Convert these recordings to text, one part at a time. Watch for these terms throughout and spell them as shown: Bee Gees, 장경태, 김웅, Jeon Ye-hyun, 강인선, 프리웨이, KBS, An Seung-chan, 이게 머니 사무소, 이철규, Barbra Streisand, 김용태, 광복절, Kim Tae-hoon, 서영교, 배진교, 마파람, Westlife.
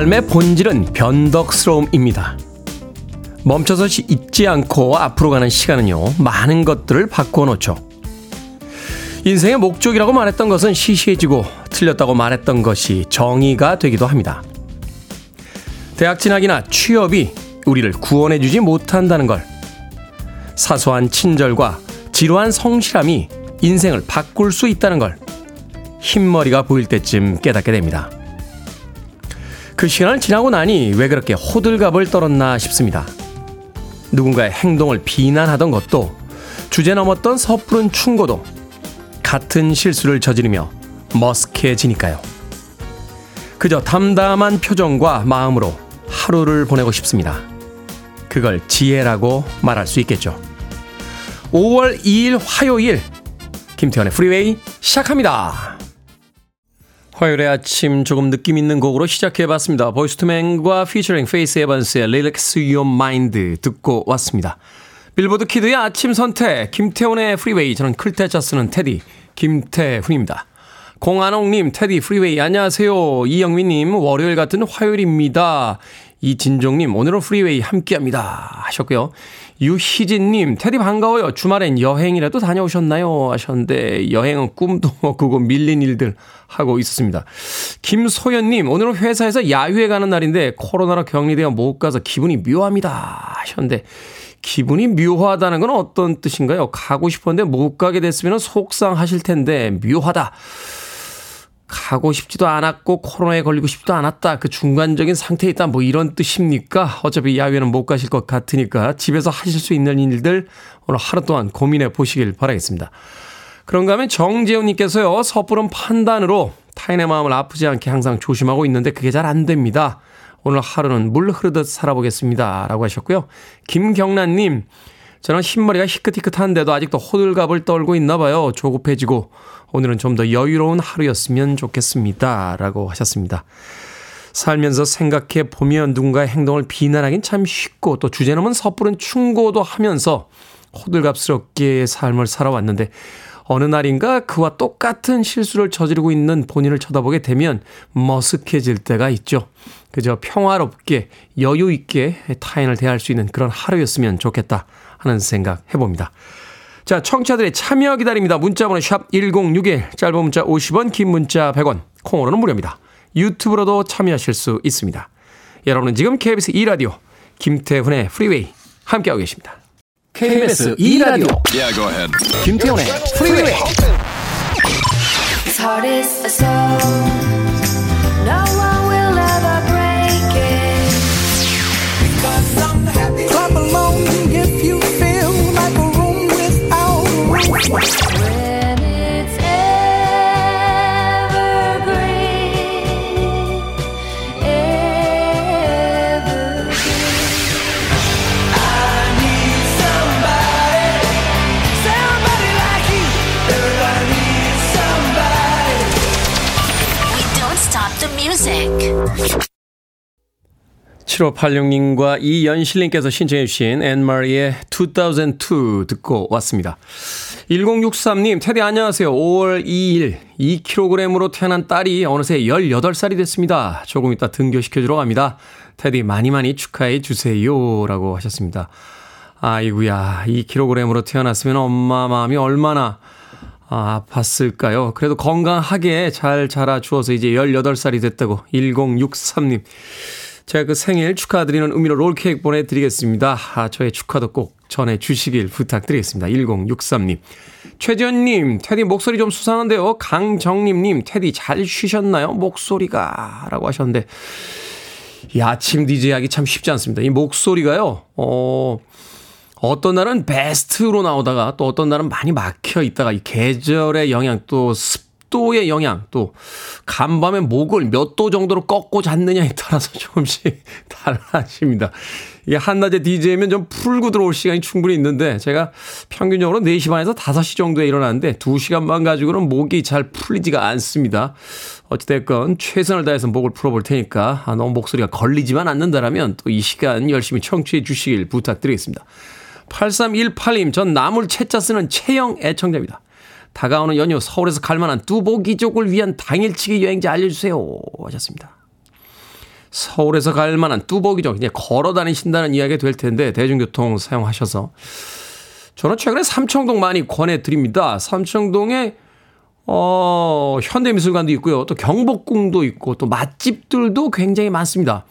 삶의 본질은 변덕스러움입니다. 멈춰서 있지 않고 앞으로 가는 시간은요, 많은 것들을 바꿔 놓죠. 인생의 목적이라고 말했던 것은 시시해지고 틀렸다고 말했던 것이 정의가 되기도 합니다. 대학 진학이나 취업이 우리를 구원해주지 못한다는 걸, 사소한 친절과 지루한 성실함이 인생을 바꿀 수 있다는 걸 흰머리가 보일 때쯤 깨닫게 됩니다. 그 시간을 지나고 나니 왜 그렇게 호들갑을 떨었나 싶습니다. 누군가의 행동을 비난하던 것도, 주제 넘었던 섣부른 충고도 같은 실수를 저지르며 머쓱해지니까요. 그저 담담한 표정과 마음으로 하루를 보내고 싶습니다. 그걸 지혜라고 말할 수 있겠죠. 5월 2일 화요일, 김태현의 프리웨이 시작합니다. 화요일의 아침 조금 느낌 있는 곡으로 시작해봤습니다. 보이스투맨과 피처링 페이스 에반스의 Relax Your Mind 듣고 왔습니다. 빌보드 키드의 아침 선택, 김태훈의 프리웨이. 저는 클테차 쓰는 테디 김태훈입니다. 공안옥님, 테디 프리웨이 안녕하세요. 이영민님, 월요일 같은 화요일입니다. 이진종님, 오늘은 프리웨이 함께합니다 하셨고요. 유희진님, 테디 반가워요. 주말엔 여행이라도 다녀오셨나요 하셨는데, 여행은 꿈도 못 꾸고 밀린 일들 하고 있었습니다. 김소연님, 오늘은 회사에서 야유회 가는 날인데 코로나로 격리되어 못 가서 기분이 묘합니다 하셨는데, 기분이 묘하다는 건 어떤 뜻인가요? 가고 싶었는데 못 가게 됐으면 속상하실 텐데 묘하다. 가고 싶지도 않았고 코로나에 걸리고 싶지도 않았다. 그 중간적인 상태에 있다. 뭐 이런 뜻입니까? 어차피 야외는 못 가실 것 같으니까 집에서 하실 수 있는 일들 오늘 하루 동안 고민해 보시길 바라겠습니다. 그런가 하면 정재훈님께서요. 섣부른 판단으로 타인의 마음을 아프지 않게 항상 조심하고 있는데 그게 잘 안 됩니다. 오늘 하루는 물 흐르듯 살아보겠습니다 라고 하셨고요. 김경란님, 저는 흰머리가 희끗희끗한데도 아직도 호들갑을 떨고 있나 봐요. 조급해지고 오늘은 좀 더 여유로운 하루였으면 좋겠습니다 라고 하셨습니다. 살면서 생각해 보면 누군가의 행동을 비난하긴 참 쉽고, 또 주제넘은 섣부른 충고도 하면서 호들갑스럽게 삶을 살아왔는데, 어느 날인가 그와 똑같은 실수를 저지르고 있는 본인을 쳐다보게 되면 머쓱해질 때가 있죠. 그저 평화롭게 여유 있게 타인을 대할 수 있는 그런 하루였으면 좋겠다 하는 생각 해봅니다. 자, 청취자들의 참여 기다립니다. 문자번호 샵 1061, 짧은 문자 50원, 긴 문자 100원, 콩으로는 무료입니다. 유튜브로도 참여하실 수 있습니다. 여러분은 지금 KBS e-radio 김태훈의 프리웨이 함께하고 계십니다. KBS e-radio. Yeah, go ahead. 김태훈의 프리웨이. Music. 7586님과 이연실님께서 신청해 주신 앤마리의 2002 듣고 왔습니다. 1063님, 테디 안녕하세요. 5월 2일 2kg으로 태어난 딸이 어느새 18살이 됐습니다. 조금 이따 등교시켜주러 갑니다. 테디 많이 많이 축하해 주세요 라고 하셨습니다. 아이고야, 2kg으로 태어났으면 엄마 마음이 얼마나 아팠을까요? 그래도 건강하게 잘 자라주어서 이제 18살이 됐다고 1063님. 제가 그 생일 축하드리는 의미로 롤케이크 보내드리겠습니다. 저의 축하도 꼭 전해주시길 부탁드리겠습니다. 1063님. 최지현님, 테디 목소리 좀 수상한데요. 강정림님, 테디 잘 쉬셨나요? 목소리가 라고 하셨는데, 이 아침 DJ 하기 참 쉽지 않습니다. 이 목소리가요, 어떤 날은 베스트로 나오다가 또 어떤 날은 많이 막혀 있다가, 이 계절의 영향, 또 습도의 영향, 또 간밤에 목을 몇 도 정도로 꺾고 잤느냐에 따라서 조금씩 달라집니다. 이게 한낮에 DJ면 좀 풀고 들어올 시간이 충분히 있는데, 제가 평균적으로 4시 반에서 5시 정도에 일어나는데 2시간만 가지고는 목이 잘 풀리지가 않습니다. 어찌됐건 최선을 다해서 목을 풀어볼 테니까 너무 목소리가 걸리지만 않는다라면 또 이 시간 열심히 청취해 주시길 부탁드리겠습니다. 8318님, 전 나물 채자 쓰는 채영 애청자입니다. 다가오는 연휴 서울에서 갈만한 뚜보기족을 위한 당일치기 여행지 알려주세요 하셨습니다. 서울에서 갈 만한 뚜벅이죠. 그냥 걸어 다니신다는 이야기가 될 텐데 대중교통 사용하셔서. 저는 최근에 삼청동 많이 권해드립니다. 삼청동에 현대미술관도 있고요. 또 경복궁도 있고 또 맛집들도 굉장히 많습니다.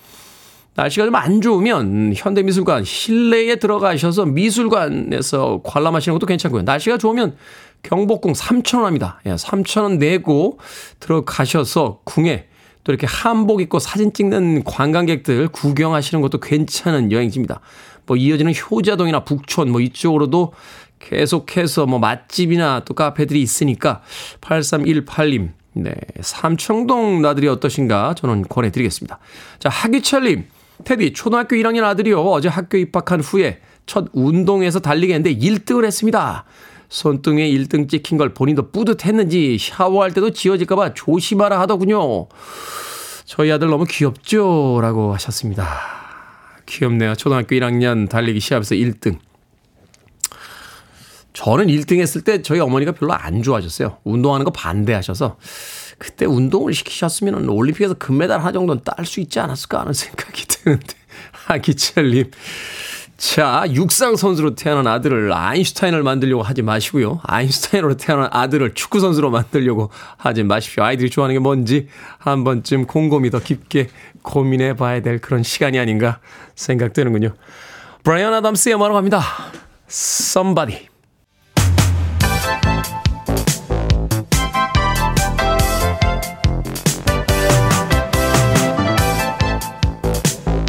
날씨가 좀 안 좋으면 현대미술관 실내에 들어가셔서 미술관에서 관람하시는 것도 괜찮고요. 날씨가 좋으면 경복궁 3,000원 합니다. 예, 3,000원 내고 들어가셔서 궁에 또 이렇게 한복 입고 사진 찍는 관광객들 구경하시는 것도 괜찮은 여행지입니다. 뭐 이어지는 효자동이나 북촌 뭐 이쪽으로도 계속해서 뭐 맛집이나 또 카페들이 있으니까 8318님, 네, 삼청동 나들이 어떠신가 저는 권해드리겠습니다. 자, 하기철님, 테디 초등학교 1학년 아들이요. 어제 학교 입학한 후에 첫 운동에서 달리기 했는데 1등을 했습니다. 손등에 1등 찍힌 걸 본인도 뿌듯했는지 샤워할 때도 지워질까 봐 조심하라 하더군요. 저희 아들 너무 귀엽죠? 라고 하셨습니다. 귀엽네요. 초등학교 1학년 달리기 시합에서 1등. 저는 1등 했을 때 저희 어머니가 별로 안 좋아하셨어요. 운동하는 거 반대하셔서 그때 운동을 시키셨으면 올림픽에서 금메달 하나 정도는 딸 수 있지 않았을까 하는 생각이 드는데. 하기철님. 자, 육상 선수로 태어난 아들을 아인슈타인을 만들려고 하지 마시고요. 아인슈타인으로 태어난 아들을 축구 선수로 만들려고 하지 마십시오. 아이들이 좋아하는 게 뭔지 한 번쯤 곰곰이 더 깊게 고민해 봐야 될 그런 시간이 아닌가 생각되는군요. 브라이언 아담스의 음악으로 갑니다. Somebody.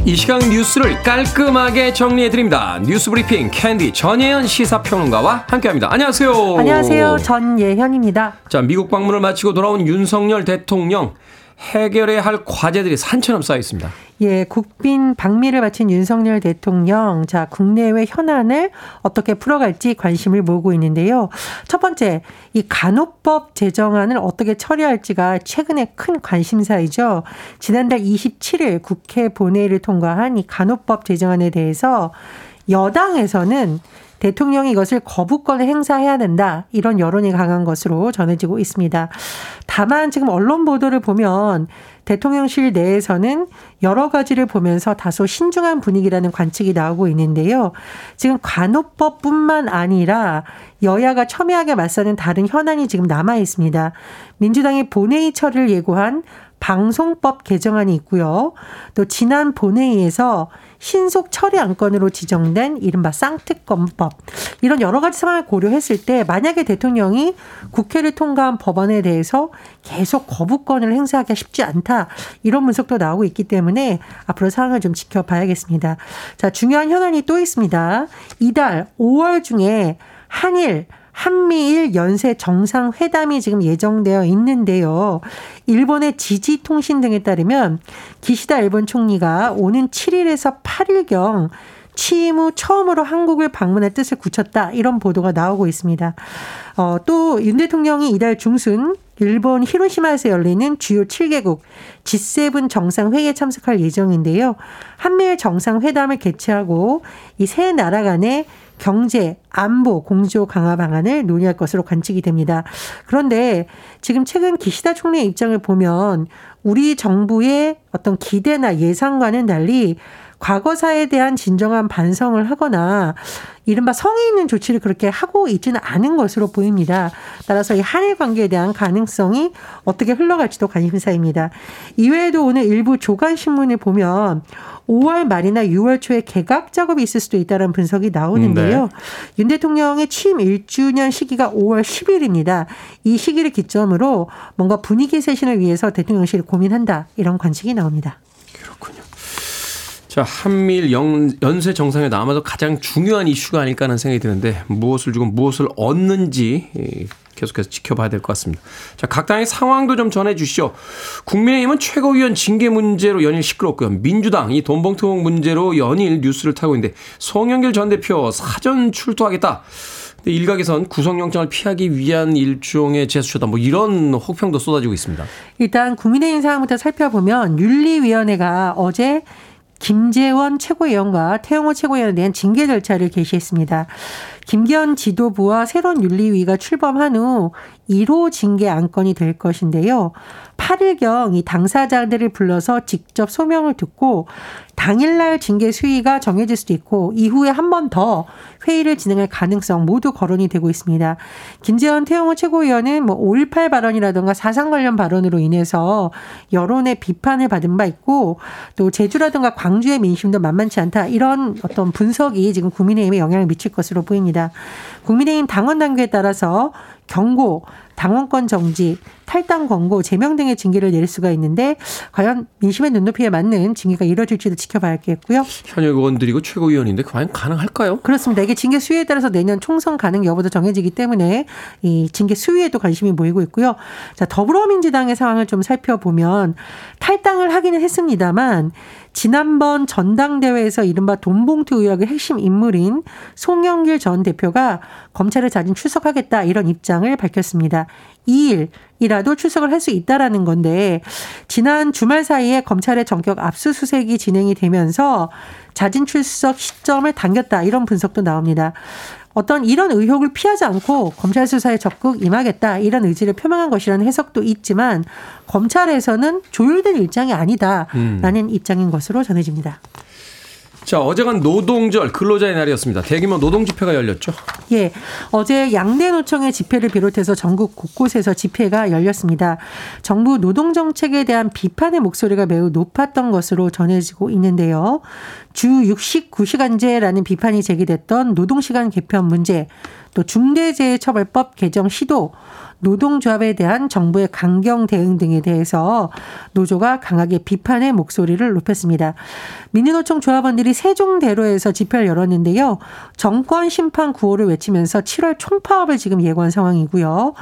이 시각 뉴스를 깔끔하게 정리해드립니다. 뉴스브리핑 캔디 전예현 시사평론가와 함께합니다. 안녕하세요. 안녕하세요. 전예현입니다. 자, 미국 방문을 마치고 돌아온 윤석열 대통령. 해결해야 할 과제들이 산처럼 쌓여 있습니다. 예, 국빈 방미를 마친 윤석열 대통령, 자, 국내외 현안을 어떻게 풀어갈지 관심을 모으고 있는데요. 첫 번째, 이 간호법 제정안을 어떻게 처리할지가 최근에 큰 관심사이죠. 지난달 27일 국회 본회의를 통과한 이 간호법 제정안에 대해서 여당에서는 대통령이 이것을 거부권을 행사해야 된다. 이런 여론이 강한 것으로 전해지고 있습니다. 다만 지금 언론 보도를 보면 대통령실 내에서는 여러 가지를 보면서 다소 신중한 분위기라는 관측이 나오고 있는데요. 지금 간호법뿐만 아니라 여야가 첨예하게 맞서는 다른 현안이 지금 남아 있습니다. 민주당이 본회의 처리를 예고한 방송법 개정안이 있고요. 또 지난 본회의에서 신속 처리 안건으로 지정된 이른바 쌍특검법. 이런 여러 가지 상황을 고려했을 때 만약에 대통령이 국회를 통과한 법안에 대해서 계속 거부권을 행사하기가 쉽지 않다. 이런 분석도 나오고 있기 때문에 앞으로 상황을 좀 지켜봐야겠습니다. 자, 중요한 현안이 또 있습니다. 이달 5월 중에 한일 한미일 연쇄 정상회담이 지금 예정되어 있는데요. 일본의 지지통신 등에 따르면 기시다 일본 총리가 오는 7일에서 8일경 취임 후 처음으로 한국을 방문할 뜻을 굳혔다. 이런 보도가 나오고 있습니다. 또 윤 대통령이 이달 중순 일본 히로시마에서 열리는 주요 7개국 G7 정상회의에 참석할 예정인데요. 한미일 정상회담을 개최하고 이 세 나라 간의 경제, 안보, 공조 강화 방안을 논의할 것으로 관측이 됩니다. 그런데 지금 최근 기시다 총리의 입장을 보면 우리 정부의 어떤 기대나 예상과는 달리 과거사에 대한 진정한 반성을 하거나 이른바 성의 있는 조치를 그렇게 하고 있지는 않은 것으로 보입니다. 따라서 이 한일 관계에 대한 가능성이 어떻게 흘러갈지도 관심사입니다. 이외에도 오늘 일부 조간신문을 보면 5월 말이나 6월 초에 개각 작업이 있을 수도 있다는 분석이 나오는데요. 윤 대통령의 취임 1주년 시기가 5월 10일입니다. 이 시기를 기점으로 뭔가 분위기 쇄신을 위해서 대통령실이 고민한다. 이런 관측이 나옵니다. 그렇군요. 자, 한미일 연쇄 정상회담 아마도 가장 중요한 이슈가 아닐까 하는 생각이 드는데 무엇을 주고 무엇을 얻는지 계속해서 지켜봐야 될 것 같습니다. 자, 각 당의 상황도 좀 전해 주시죠. 국민의힘은 최고위원 징계 문제로 연일 시끄럽고요. 민주당 이 돈봉투 문제로 연일 뉴스를 타고 있는데 송영길 전 대표 사전 출두하겠다. 근데 일각에선 구속영장을 피하기 위한 일종의 제스처다. 뭐 이런 혹평도 쏟아지고 있습니다. 일단 국민의힘 상황부터 살펴보면 윤리위원회가 어제 김재원 최고위원과 태영호 최고위원에 대한 징계 절차를 개시했습니다. 김기현 지도부와 새로운 윤리위가 출범한 후 1호 징계 안건이 될 것인데요. 8일경 이 당사자들을 불러서 직접 소명을 듣고 당일날 징계 수위가 정해질 수도 있고 이후에 한 번 더 회의를 진행할 가능성 모두 거론이 되고 있습니다. 김재현 태영호 최고위원은 5.18 발언이라든가 사상 관련 발언으로 인해서 여론의 비판을 받은 바 있고 또 제주라든가 광주의 민심도 만만치 않다. 이런 어떤 분석이 지금 국민의힘에 영향을 미칠 것으로 보입니다. 국민의힘 당원 단계에 따라서 경고, 당원권 정지, 탈당 권고, 제명 등의 징계를 내릴 수가 있는데 과연 민심의 눈높이에 맞는 징계가 이뤄질지도 지켜봐야겠고요. 현역 의원들이고 최고위원인데 과연 가능할까요? 그렇습니다. 이게 징계 수위에 따라서 내년 총선 가능 여부도 정해지기 때문에 이 징계 수위에도 관심이 모이고 있고요. 자, 더불어민주당의 상황을 좀 살펴보면 탈당을 하기는 했습니다만 지난번 전당대회에서 이른바 돈봉투 의혹의 핵심 인물인 송영길 전 대표가 검찰을 자진 출석하겠다 이런 입장을 밝혔습니다. 2일이라도 출석을 할 수 있다라는 건데 지난 주말 사이에 검찰의 전격 압수수색이 진행이 되면서 자진 출석 시점을 당겼다 이런 분석도 나옵니다. 어떤 이런 의혹을 피하지 않고 검찰 수사에 적극 임하겠다 이런 의지를 표명한 것이라는 해석도 있지만 검찰에서는 조율된 일정이 아니다라는 입장인 것으로 전해집니다. 자, 어제가 노동절 근로자의 날이었습니다. 대규모 노동집회가 열렸죠? 예, 어제 양대 노총의 집회를 비롯해서 전국 곳곳에서 집회가 열렸습니다. 정부 노동정책에 대한 비판의 목소리가 매우 높았던 것으로 전해지고 있는데요. 주 69시간제라는 비판이 제기됐던 노동시간 개편 문제, 또 중대재해처벌법 개정 시도, 노동조합에 대한 정부의 강경 대응 등에 대해서 노조가 강하게 비판의 목소리를 높였습니다. 민주노총 조합원들이 세종대로에서 집회를 열었는데요. 정권 심판 구호를 외치면서 7월 총파업을 지금 예고한 상황이고요.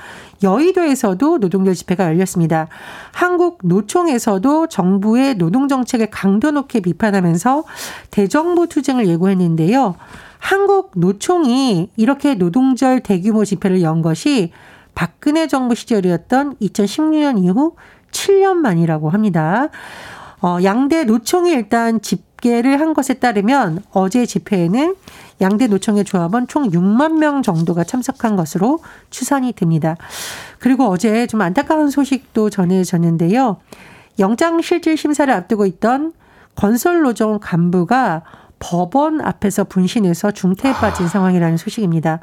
여의도에서도 노동절 집회가 열렸습니다. 한국노총에서도 정부의 노동정책을 강도 높게 비판하면서 대정부 투쟁을 예고했는데요. 한국노총이 이렇게 노동절 대규모 집회를 연 것이 박근혜 정부 시절이었던 2016년 이후 7년 만이라고 합니다. 양대 노총이 일단 집계를 한 것에 따르면 어제 집회에는 양대 노총의 조합원 총 6만 명 정도가 참석한 것으로 추산이 됩니다. 그리고 어제 좀 안타까운 소식도 전해졌는데요. 영장실질심사를 앞두고 있던 건설노조 간부가 법원 앞에서 분신해서 중태에 빠진 상황이라는 소식입니다.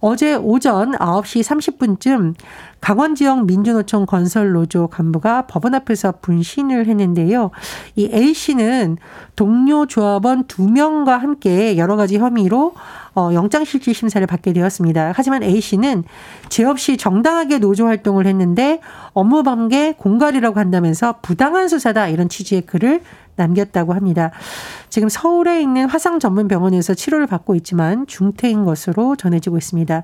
어제 오전 9시 30분쯤 강원지역 민주노총 건설노조 간부가 법원 앞에서 분신을 했는데요. 이 A씨는 동료 조합원 2명과 함께 여러 가지 혐의로 영장실질심사를 받게 되었습니다. 하지만 A씨는 죄 없이 정당하게 노조 활동을 했는데 업무방해 공갈이라고 한다면서 부당한 수사다 이런 취지의 글을 남겼다고 합니다. 지금 서울에 있는 화상전문병원에서 치료를 받고 있지만 중태인 것으로 전해지고 있습니다.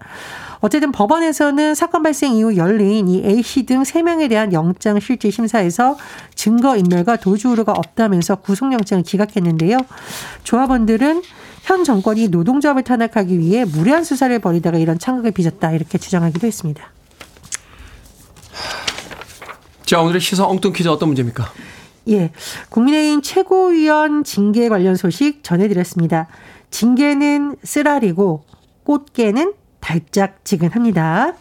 어쨌든 법원에서는 사건 발생 이후 열린 이 A씨 등 3명에 대한 영장실질심사에서 증거인멸과 도주 우려가 없다면서 구속영장을 기각했는데요. 조합원들은 현 정권이 노동조합을 탄압하기 위해 무리한 수사를 벌이다가 이런 창극을 빚었다 이렇게 주장하기도 했습니다. 자, 오늘의 시사 엉뚱 퀴즈 어떤 문제입니까? 예, 국민의힘 최고위원 징계 관련 소식 전해드렸습니다. 징계는 쓰라리고 꽃게는 달짝지근합니다.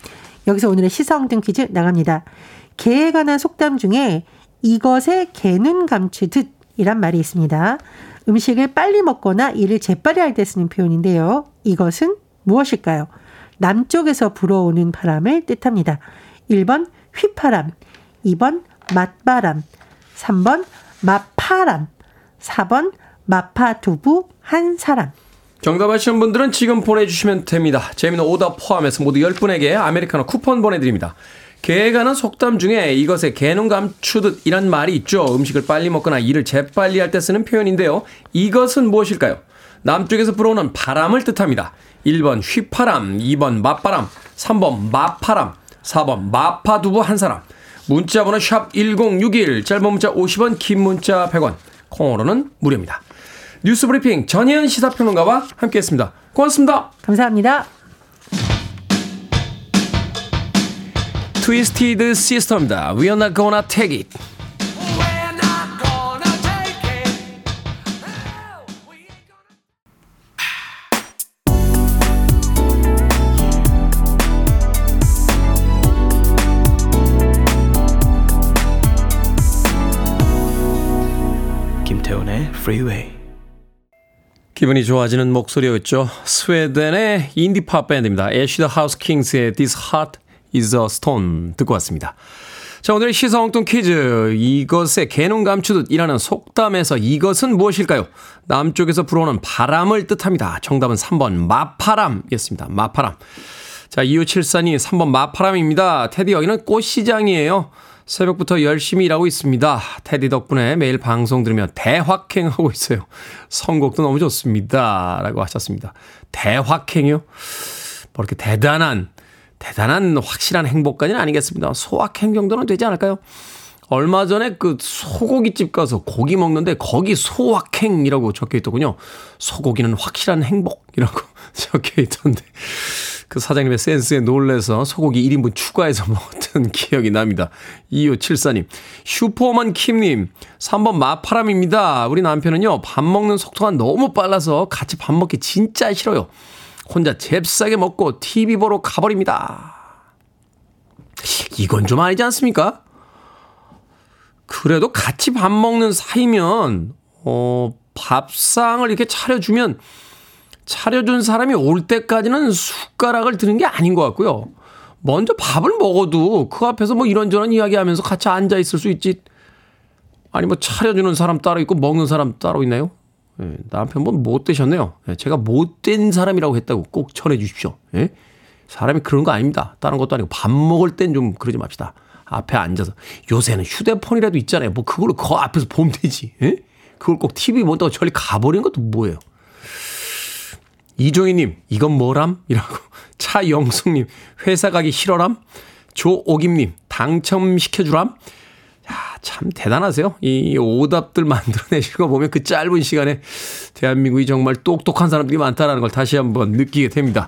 여기서 오늘의 시사 엉뚱 퀴즈 나갑니다. 개에 관한 속담 중에 이것에 개는 감추듯 이란 말이 있습니다. 음식을 빨리 먹거나 이를 재빨리 할 때 쓰는 표현인데요. 이것은 무엇일까요? 남쪽에서 불어오는 바람을 뜻합니다. 1번 휘파람, 2번 맞바람, 3번 마파람, 4번 마파두부 한 사람. 정답 아시는 분들은 지금 보내주시면 됩니다. 재미있는 오답 포함해서 모두 10분에게 아메리카노 쿠폰 보내드립니다. 개에 관한 속담 중에 이것에 개는 감추듯 이란 말이 있죠. 음식을 빨리 먹거나 일을 재빨리 할 때 쓰는 표현인데요. 이것은 무엇일까요? 남쪽에서 불어오는 바람을 뜻합니다. 1번 휘파람, 2번 맞바람, 3번 마파람, 4번 마파두부 한 사람. 문자번호 샵1061, 짧은 문자 50원, 긴 문자 100원, 콩으로는 무료입니다. 뉴스 브리핑 전예현 시사평론가와 함께했습니다. 고맙습니다. 감사합니다. 트위스티드 시스터입니다. We're not gonna take it. Freeway. 기분이 좋아지는 목소리였죠. 스웨덴의 인디팝 밴드입니다. 애쉬 더 하우스 킹스의 This Heart is a Stone 듣고 왔습니다. 자, 오늘의 시사홍뚱 퀴즈. 이것의 개눈 감추듯 이라는 속담에서 이것은 무엇일까요? 남쪽에서 불어오는 바람을 뜻합니다. 정답은 3번 마파람이었습니다. 마파람. 자, 2574님 3번 마파람입니다. 테디 여기는 꽃시장이에요. 새벽부터 열심히 일하고 있습니다. 테디 덕분에 매일 방송 들으며 대확행하고 있어요. 선곡도 너무 좋습니다. 라고 하셨습니다. 대확행이요? 뭐 이렇게 대단한 확실한 행복까지는 아니겠습니다. 소확행 정도는 되지 않을까요? 얼마 전에 그 소고기집 가서 고기 먹는데 거기 소확행이라고 적혀있더군요. 소고기는 확실한 행복이라고 적혀있던데 그 사장님의 센스에 놀라서 소고기 1인분 추가해서 먹었던 기억이 납니다. 2574님. 슈퍼맨 킴님. 3번 마파람입니다. 우리 남편은요. 밥 먹는 속도가 너무 빨라서 같이 밥 먹기 진짜 싫어요. 혼자 잽싸게 먹고 TV 보러 가버립니다. 이건 좀 아니지 않습니까? 그래도 같이 밥 먹는 사이면 밥상을 이렇게 차려주면 차려준 사람이 올 때까지는 숟가락을 드는 게 아닌 것 같고요. 먼저 밥을 먹어도 그 앞에서 뭐 이런저런 이야기하면서 같이 앉아 있을 수 있지. 아니 뭐 차려주는 사람 따로 있고 먹는 사람 따로 있나요? 예, 남편분 못되셨네요. 예, 제가 못된 사람이라고 했다고 꼭 전해주십시오. 예? 사람이 그런 거 아닙니다. 다른 것도 아니고 밥 먹을 땐 좀 그러지 맙시다. 앞에 앉아서 요새는 휴대폰이라도 있잖아요. 뭐 그걸로 그 앞에서 보면 되지. 예? 그걸 꼭 TV 본다고 저리 가버리는 것도 뭐예요. 이종희님 이건 뭐람? 이라고 차영숙님 회사 가기 싫어람? 조옥임님 당첨시켜주람? 야, 참 대단하세요. 이 오답들 만들어내시는 거 보면 그 짧은 시간에 대한민국이 정말 똑똑한 사람들이 많다는 걸 다시 한번 느끼게 됩니다.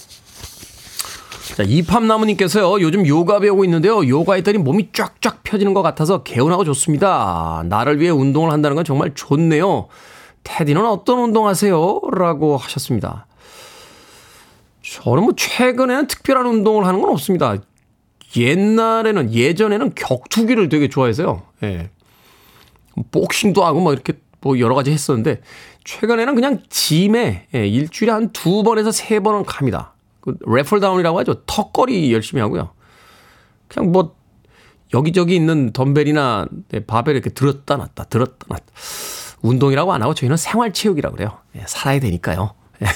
자, 이팝나무님께서요. 요즘 요가 배우고 있는데요. 요가 했더니 몸이 쫙쫙 펴지는 것 같아서 개운하고 좋습니다. 나를 위해 운동을 한다는 건 정말 좋네요. 테디는 어떤 운동하세요? 라고 하셨습니다. 저는 뭐 최근에는 특별한 운동을 하는 건 없습니다. 예전에는 격투기를 되게 좋아해서요. 예. 복싱도 하고 뭐 이렇게 뭐 여러 가지 했었는데, 최근에는 그냥 짐에, 예, 일주일에 한 2번에서 3번은 갑니다. 그 래플다운이라고 하죠. 턱걸이 열심히 하고요. 그냥 뭐, 여기저기 있는 덤벨이나 바벨 이렇게 들었다 놨다. 운동이라고 안 하고 저희는 생활체육이라고 그래요. 예, 살아야 되니까요. 예.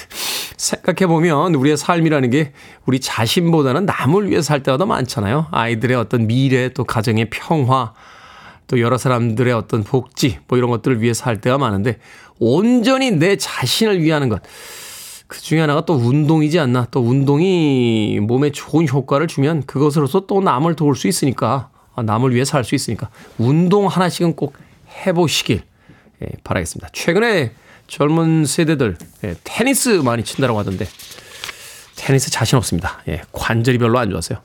생각해보면 우리의 삶이라는 게 우리 자신보다는 남을 위해 살 때가 더 많잖아요. 아이들의 어떤 미래, 또 가정의 평화, 또 여러 사람들의 어떤 복지, 뭐 이런 것들을 위해 살 때가 많은데, 온전히 내 자신을 위하는 것, 그 중에 하나가 또 운동이지 않나. 또 운동이 몸에 좋은 효과를 주면 그것으로서 또 남을 도울 수 있으니까, 남을 위해 살 수 있으니까 운동 하나씩은 꼭 해보시길 바라겠습니다. 최근에 젊은 세대들 테니스 많이 친다고 하던데 테니스 자신 없습니다. 예, 관절이 별로 안 좋았어요.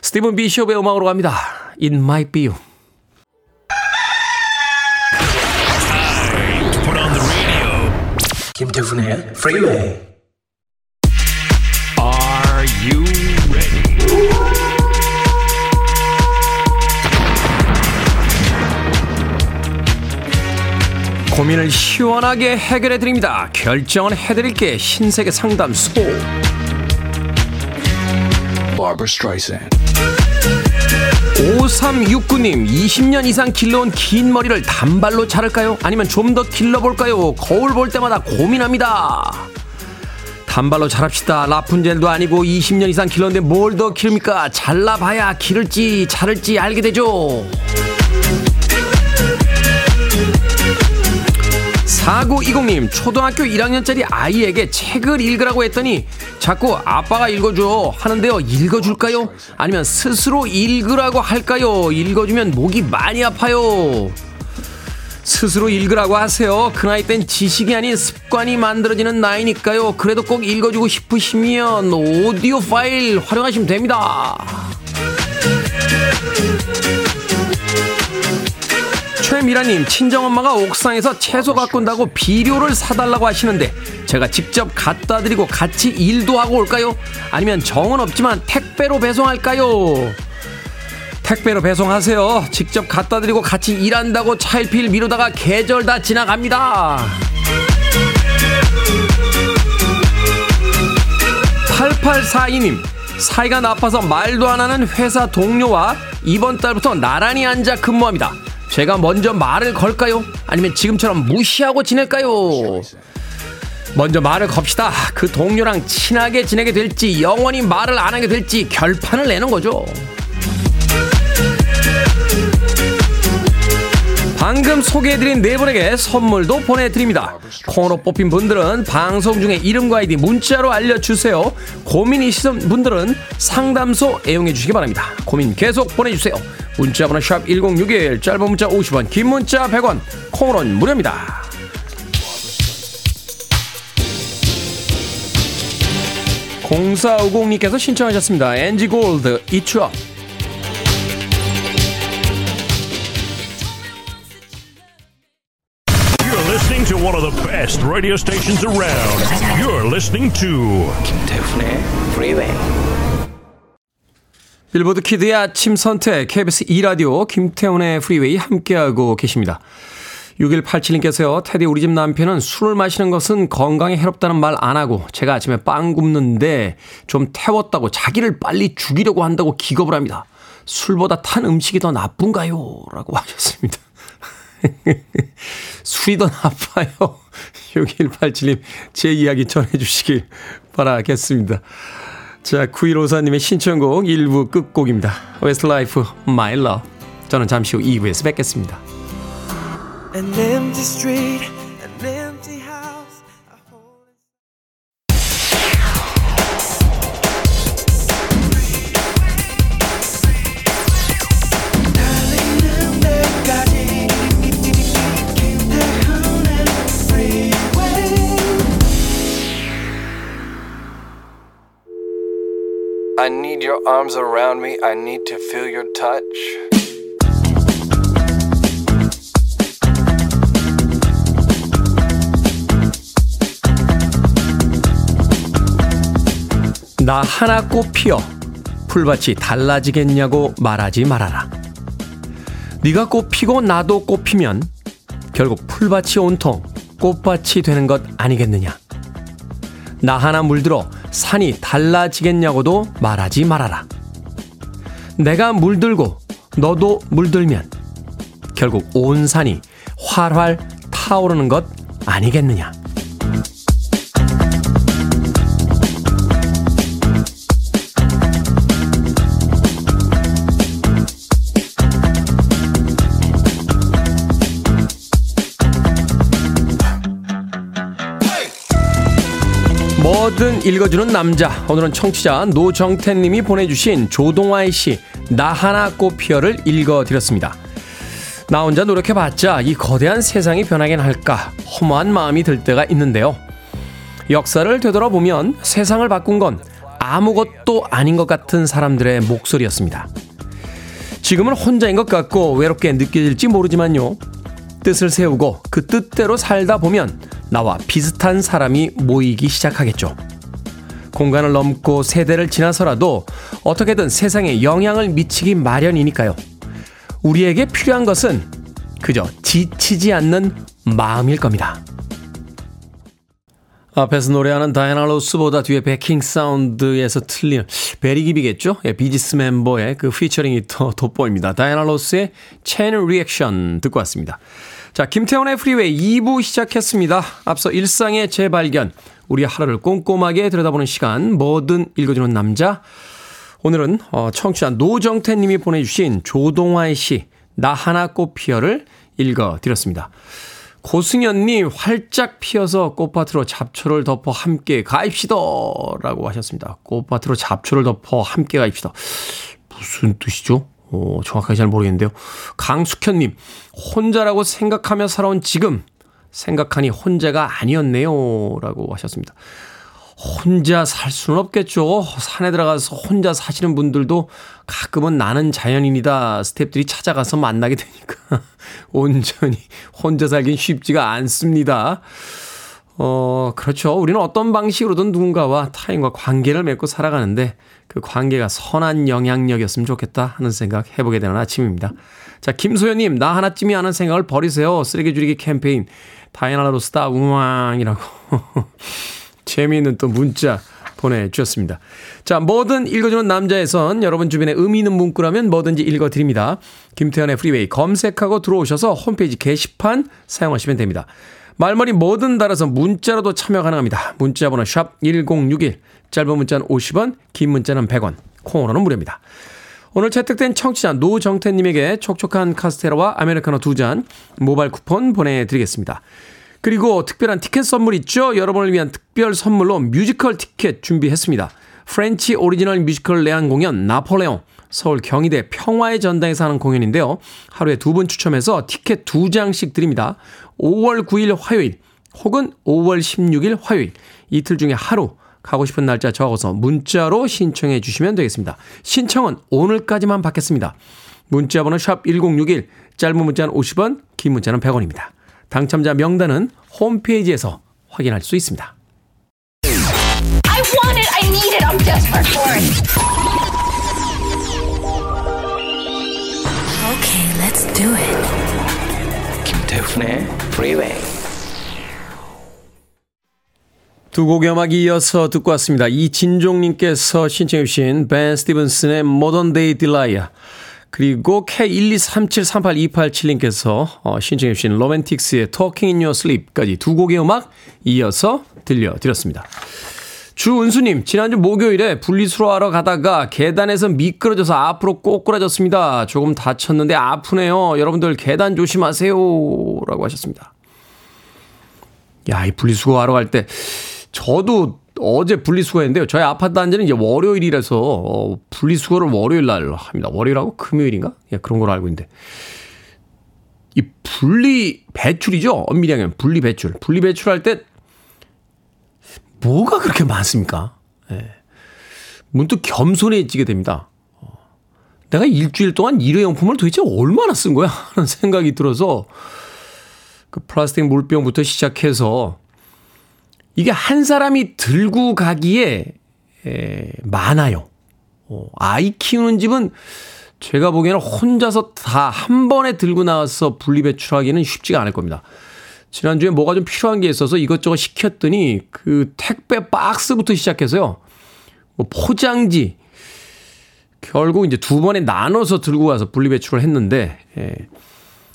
스티븐 비숍의 음악으로 갑니다. It might be you. Time to put on the radio. 김태훈의 Freeway. Are you ready? 고민을 시원하게 해결해드립니다. 결정은 해드릴게. 신세계 상담소. Barbra Streisand. 5369님, 20년 이상 길러온 긴 머리를 단발로 자를까요? 아니면 좀 더 길러볼까요? 거울 볼 때마다 고민합니다. 단발로 자랍시다. 라푼젤도 아니고 20년 이상 길렀는데 뭘 더 기릅니까? 잘라봐야 기를지 자를지 알게 되죠. 4920님, 초등학교 1학년짜리 아이에게 책을 읽으라고 했더니 자꾸 아빠가 읽어줘 하는데요. 읽어줄까요? 아니면 스스로 읽으라고 할까요? 읽어주면 목이 많이 아파요. 스스로 읽으라고 하세요. 그 나이 땐 지식이 아닌 습관이 만들어지는 나이니까요. 그래도 꼭 읽어주고 싶으시면 오디오 파일 활용하시면 됩니다. 최미라님, 친정엄마가 옥상에서 채소 가꾼다고 비료를 사달라고 하시는데 제가 직접 갖다 드리고 같이 일도 하고 올까요? 아니면 정은 없지만 택배로 배송할까요? 택배로 배송하세요. 직접 갖다 드리고 같이 일한다고 차일피일 미루다가 계절 다 지나갑니다. 8842님, 사이가 나빠서 말도 안 하는 회사 동료와 이번 달부터 나란히 앉아 근무합니다. 제가 먼저 말을 걸까요? 아니면 지금처럼 무시하고 지낼까요? 먼저 말을 겁시다. 그 동료랑 친하게 지내게 될지 영원히 말을 안 하게 될지 결판을 내는 거죠. 방금 소개해드린 네 분에게 선물도 보내드립니다. 코너 뽑힌 분들은 방송 중에 이름과 아이디 문자로 알려주세요. 고민이 있으신 분들은 상담소 애용해 주시기 바랍니다. 고민 계속 보내주세요. 문자번호 샵 1061, 짧은 문자 50원, 긴 문자 100원, 콩으로는 무료입니다. 0450님께서 신청하셨습니다. 엔지골드 이츠업. You're listening to one of the best radio stations around. You're listening to 김태훈의 Freeway. 빌보드 키드의 아침 선택, KBS e-radio, 김태훈의 프리웨이 함께하고 계십니다. 6187님께서요, 테디 우리 집 남편은 술을 마시는 것은 건강에 해롭다는 말 안 하고 제가 아침에 빵 굽는데 좀 태웠다고 자기를 빨리 죽이려고 한다고 기겁을 합니다. 술보다 탄 음식이 더 나쁜가요? 라고 하셨습니다. 술이 더 나빠요. 6187님, 제 이야기 전해주시길 바라겠습니다. 자, 9154님의 신청곡 1부 끝곡입니다. Westlife, My Love. 저는 잠시 후 2부에서 뵙겠습니다. An empty street, an empty house, a I need your arms around me. I need to feel your touch. 나 하나 꽃 피어 풀밭이 달라지겠냐고 말하지 말아라. 네가 꽃 피고 나도 꽃 피면 결국 풀밭이 온통 꽃밭이 되는 것 아니겠느냐. 나 하나 물들어 산이 달라지겠냐고도 말하지 말아라. 내가 물들고 너도 물들면 결국 온 산이 활활 타오르는 것 아니겠느냐. 뭐든 읽어주는 남자, 오늘은 청취자 노정태님이 보내주신 조동아이씨 나 하나 꽃피어를 읽어드렸습니다. 나 혼자 노력해봤자 이 거대한 세상이 변하긴 할까 허무한 마음이 들 때가 있는데요. 역사를 되돌아보면 세상을 바꾼 건 아무것도 아닌 것 같은 사람들의 목소리였습니다. 지금은 혼자인 것 같고 외롭게 느껴질지 모르지만요. 뜻을 세우고 그 뜻대로 살다 보면 나와 비슷한 사람이 모이기 시작하겠죠. 공간을 넘고 세대를 지나서라도 어떻게든 세상에 영향을 미치기 마련이니까요. 우리에게 필요한 것은 그저 지치지 않는 마음일 겁니다. 앞에서 노래하는 다이아나 로스보다 뒤에 베킹 사운드에서 틀린 베리깁이겠죠? 예, 비지스 멤버의 그 피처링이 더 돋보입니다. 다이아나 로스의 체인 리액션 듣고 왔습니다. 자, 김태원의 프리웨이 2부 시작했습니다. 앞서 일상의 재발견, 우리 하루를 꼼꼼하게 들여다보는 시간, 뭐든 읽어주는 남자. 오늘은 청취자 노정태님이 보내주신 조동아의 시 나 하나 꽃 피어를 읽어드렸습니다. 고승현님, 활짝 피어서 꽃밭으로 잡초를 덮어 함께 가입시더라고 하셨습니다. 꽃밭으로 잡초를 덮어 함께 가입시다. 무슨 뜻이죠? 정확하게 잘 모르겠는데요. 강숙현님, 혼자라고 생각하며 살아온 지금 생각하니 혼자가 아니었네요 라고 하셨습니다. 혼자 살 수는 없겠죠. 산에 들어가서 혼자 사시는 분들도 가끔은 나는 자연인이다 스태프들이 찾아가서 만나게 되니까 온전히 혼자 살긴 쉽지가 않습니다. 그렇죠. 우리는 어떤 방식으로든 누군가와 타인과 관계를 맺고 살아가는데 그 관계가 선한 영향력이었으면 좋겠다 하는 생각 해보게 되는 아침입니다. 자, 김소연님, 나 하나쯤이 아는 생각을 버리세요. 쓰레기 줄이기 캠페인 다이애나 로스타 우왕이라고 재미있는 또 문자 보내주셨습니다. 자, 뭐든 읽어주는 남자에선 여러분 주변에 의미 있는 문구라면 뭐든지 읽어드립니다. 김태현의 프리웨이 검색하고 들어오셔서 홈페이지 게시판 사용하시면 됩니다. 말머리 뭐든 달아서 문자로도 참여 가능합니다. 문자번호 샵 1061, 짧은 문자는 50원, 긴 문자는 100원, 콩으로는 무료입니다. 오늘 채택된 청취자 노정태님에게 촉촉한 카스테라와 아메리카노 2잔 모바일 쿠폰 보내드리겠습니다. 그리고 특별한 티켓 선물 있죠? 여러분을 위한 특별 선물로 뮤지컬 티켓 준비했습니다. 프렌치 오리지널 뮤지컬 내한 공연 나폴레옹, 서울 경희대 평화의 전당에서 하는 공연인데요. 하루에 2분 추첨해서 티켓 2장씩 드립니다. 5월 9일 화요일 혹은 5월 16일 화요일 이틀 중에 하루 가고 싶은 날짜 적어서 문자로 신청해 주시면 되겠습니다. 신청은 오늘까지만 받겠습니다. 문자번호 샵 1061, 짧은 문자는 50원, 긴 문자는 100원입니다. 당첨자 명단은 홈페이지에서 확인할 수 있습니다. I want it, I need it, I'm desperate for it. Okay, let's do it. 김태훈의 Freeway. 두 곡의 음악 이어서 듣고 왔습니다. 이진종님께서 신청해 주신 벤 스티븐슨의 Modern Day Delilah, 그리고 K123738287님께서 신청해 주신 로맨틱스의 Talking in Your Sleep까지 두 곡의 음악 이어서 들려드렸습니다. 주은수님, 지난주 목요일에 분리수거하러 가다가 계단에서 미끄러져서 앞으로 꼬꾸라졌습니다. 조금 다쳤는데 아프네요. 여러분들 계단 조심하세요 라고 하셨습니다. 야, 이 분리수거하러 갈 때 저도 어제 분리수거했는데요. 저희 아파트 단지는 이제 월요일이라서 분리수거를 월요일날 합니다. 월요일하고 금요일인가? 예, 그런 걸 알고 있는데. 이 분리 배출이죠? 엄밀히 하면 분리 배출. 분리 배출할 때 뭐가 그렇게 많습니까? 예. 문득 겸손해지게 됩니다. 내가 일주일 동안 일회용품을 도대체 얼마나 쓴 거야? 하는 생각이 들어서 그 플라스틱 물병부터 시작해서 이게 한 사람이 들고 가기에 많아요. 아이 키우는 집은 제가 보기에는 혼자서 다 한 번에 들고 나와서 분리배출하기는 쉽지가 않을 겁니다. 지난주에 뭐가 좀 필요한 게 있어서 이것저것 시켰더니 그 택배 박스부터 시작해서요. 뭐 포장지. 결국 이제 두 번에 나눠서 들고 가서 분리배출을 했는데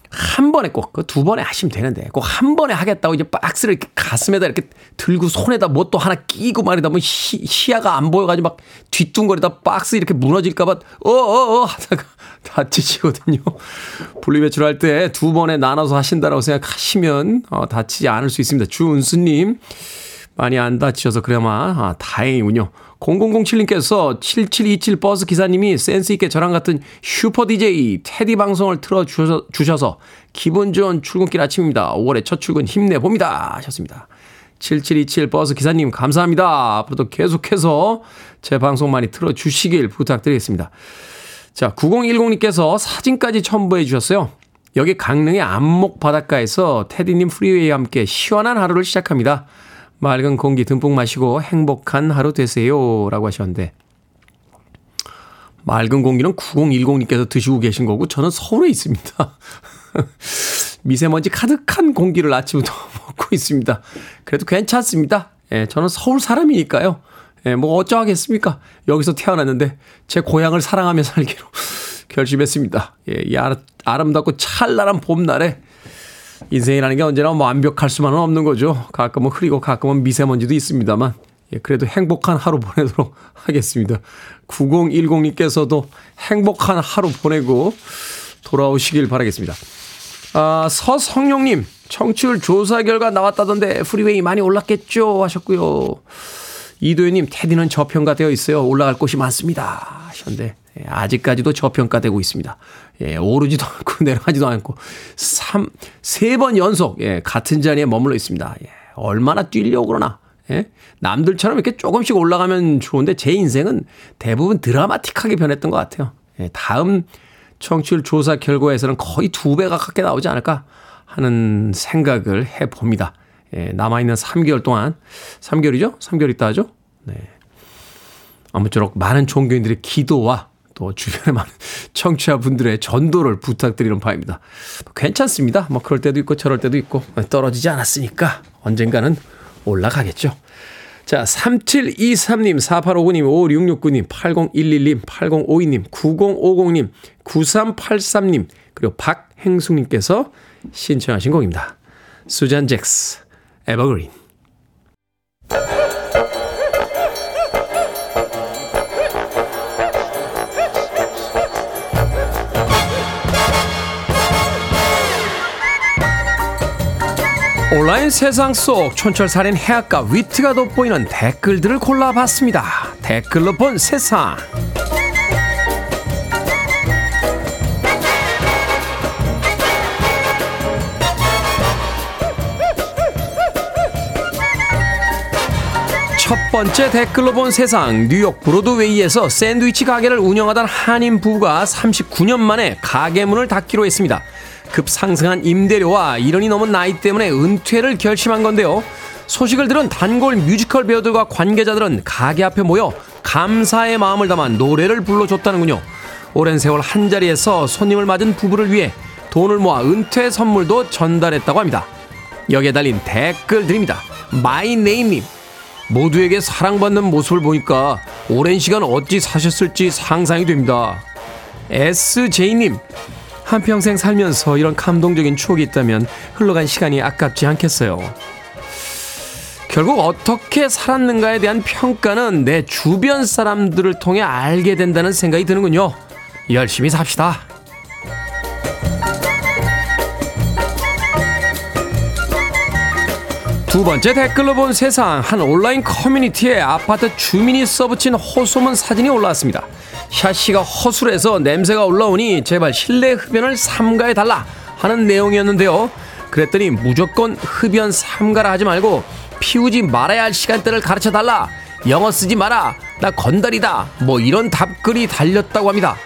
한 번에 꼭, 그 두 번에 하시면 되는데, 꼭 한 번에 하겠다고 이제 박스를 이렇게 가슴에다 이렇게 들고 손에다 뭐 또 하나 끼고 말이다 보면 시야가 안 보여가지고 막 뒤뚱거리다 박스 이렇게 무너질까봐 하다가 다치시거든요. 분리배출할 때 두 번에 나눠서 하신다라고 생각하시면 다치지 않을 수 있습니다. 주은수님, 많이 안 다치셔서 그나마 다행이군요. 0007님께서 7727 버스 기사님이 센스있게 저랑 같은 슈퍼 DJ 테디 방송을 틀어주셔서 기분 좋은 출근길 아침입니다. 5월의 첫 출근 힘내봅니다 하셨습니다. 7727 버스 기사님 감사합니다. 앞으로도 계속해서 제 방송 많이 틀어주시길 부탁드리겠습니다. 자, 9010님께서 사진까지 첨부해 주셨어요. 여기 강릉의 안목 바닷가에서 테디님 프리웨이와 함께 시원한 하루를 시작합니다. 맑은 공기 듬뿍 마시고 행복한 하루 되세요 라고 하셨는데, 맑은 공기는 9010님께서 드시고 계신 거고 저는 서울에 있습니다. 미세먼지 가득한 공기를 아침부터 먹고 있습니다. 그래도 괜찮습니다. 예, 저는 서울 사람이니까요. 예, 뭐 어쩌겠습니까. 여기서 태어났는데 제 고향을 사랑하며 살기로 결심했습니다. 예, 이 아름답고 찬란한 봄날에 인생이라는 게 언제나 완벽할 수만은 없는 거죠. 가끔은 흐리고 가끔은 미세먼지도 있습니다만, 예, 그래도 행복한 하루 보내도록 하겠습니다. 9010님께서도 행복한 하루 보내고 돌아오시길 바라겠습니다. 서성룡님, 청취율 조사 결과 나왔다던데 프리웨이 많이 올랐겠죠 하셨고요. 이도현님, 테디는 저평가되어 있어요. 올라갈 곳이 많습니다 하셨는데, 예, 아직까지도 저평가되고 있습니다. 예, 오르지도 않고 내려가지도 않고 3번 연속 같은 자리에 머물러 있습니다. 예, 얼마나 뛰려고 그러나. 예? 남들처럼 이렇게 조금씩 올라가면 좋은데 제 인생은 대부분 드라마틱하게 변했던 것 같아요. 예, 다음 청취율 조사 결과에서는 거의 2배 가깝게 나오지 않을까 하는 생각을 해봅니다. 예, 남아있는 3개월 동안, 3개월이죠? 3개월 있다 하죠? 네. 아무쪼록 많은 종교인들의 기도와 또 주변의 많은 청취자분들의 전도를 부탁드리는 바입니다. 괜찮습니다. 뭐 그럴 때도 있고 저럴 때도 있고 떨어지지 않았으니까 언젠가는 올라가겠죠. 자, 3723님, 4859님, 5669님, 8011님, 8052님, 9050님, 9383님, 그리고 박행숙님께서 신청하신 곡입니다. 수잔 잭스, 에버그린. 온라인 세상 속 촌철살인 해악과 위트가 돋보이는 댓글들을 골라봤습니다. 댓글로 본 세상. 첫 번째 댓글로 본 세상. 뉴욕 브로드웨이에서 샌드위치 가게를 운영하던 한인 부부가 39년 만에 가게 문을 닫기로 했습니다. 급상승한 임대료와 일원이 넘은 나이 때문에 은퇴를 결심한 건데요. 소식을 들은 단골 뮤지컬 배우들과 관계자들은 가게 앞에 모여 감사의 마음을 담아 노래를 불러줬다는군요. 오랜 세월 한자리에서 손님을 맞은 부부를 위해 돈을 모아 은퇴 선물도 전달했다고 합니다. 여기에 달린 댓글 드립니다. 마이네임님, 모두에게 사랑받는 모습을 보니까 오랜 시간 어찌 사셨을지 상상이 됩니다. SJ님, 한평생 살면서 이런 감동적인 추억이 있다면 흘러간 시간이 아깝지 않겠어요. 결국 어떻게 살았는가에 대한 평가는 내 주변 사람들을 통해 알게 된다는 생각이 드는군요. 열심히 삽시다. 두 번째 댓글로 본 세상. 한 온라인 커뮤니티에 아파트 주민이 써붙인 호소문 사진이 올라왔습니다. 샤시가 허술해서 냄새가 올라오니 제발 실내 흡연을 삼가해달라 하는 내용이었는데요. 그랬더니 무조건 흡연 삼가라 하지 말고 피우지 말아야 할 시간대를 가르쳐달라, 영어 쓰지 마라, 나 건달이다, 뭐 이런 답글이 달렸다고 합니다.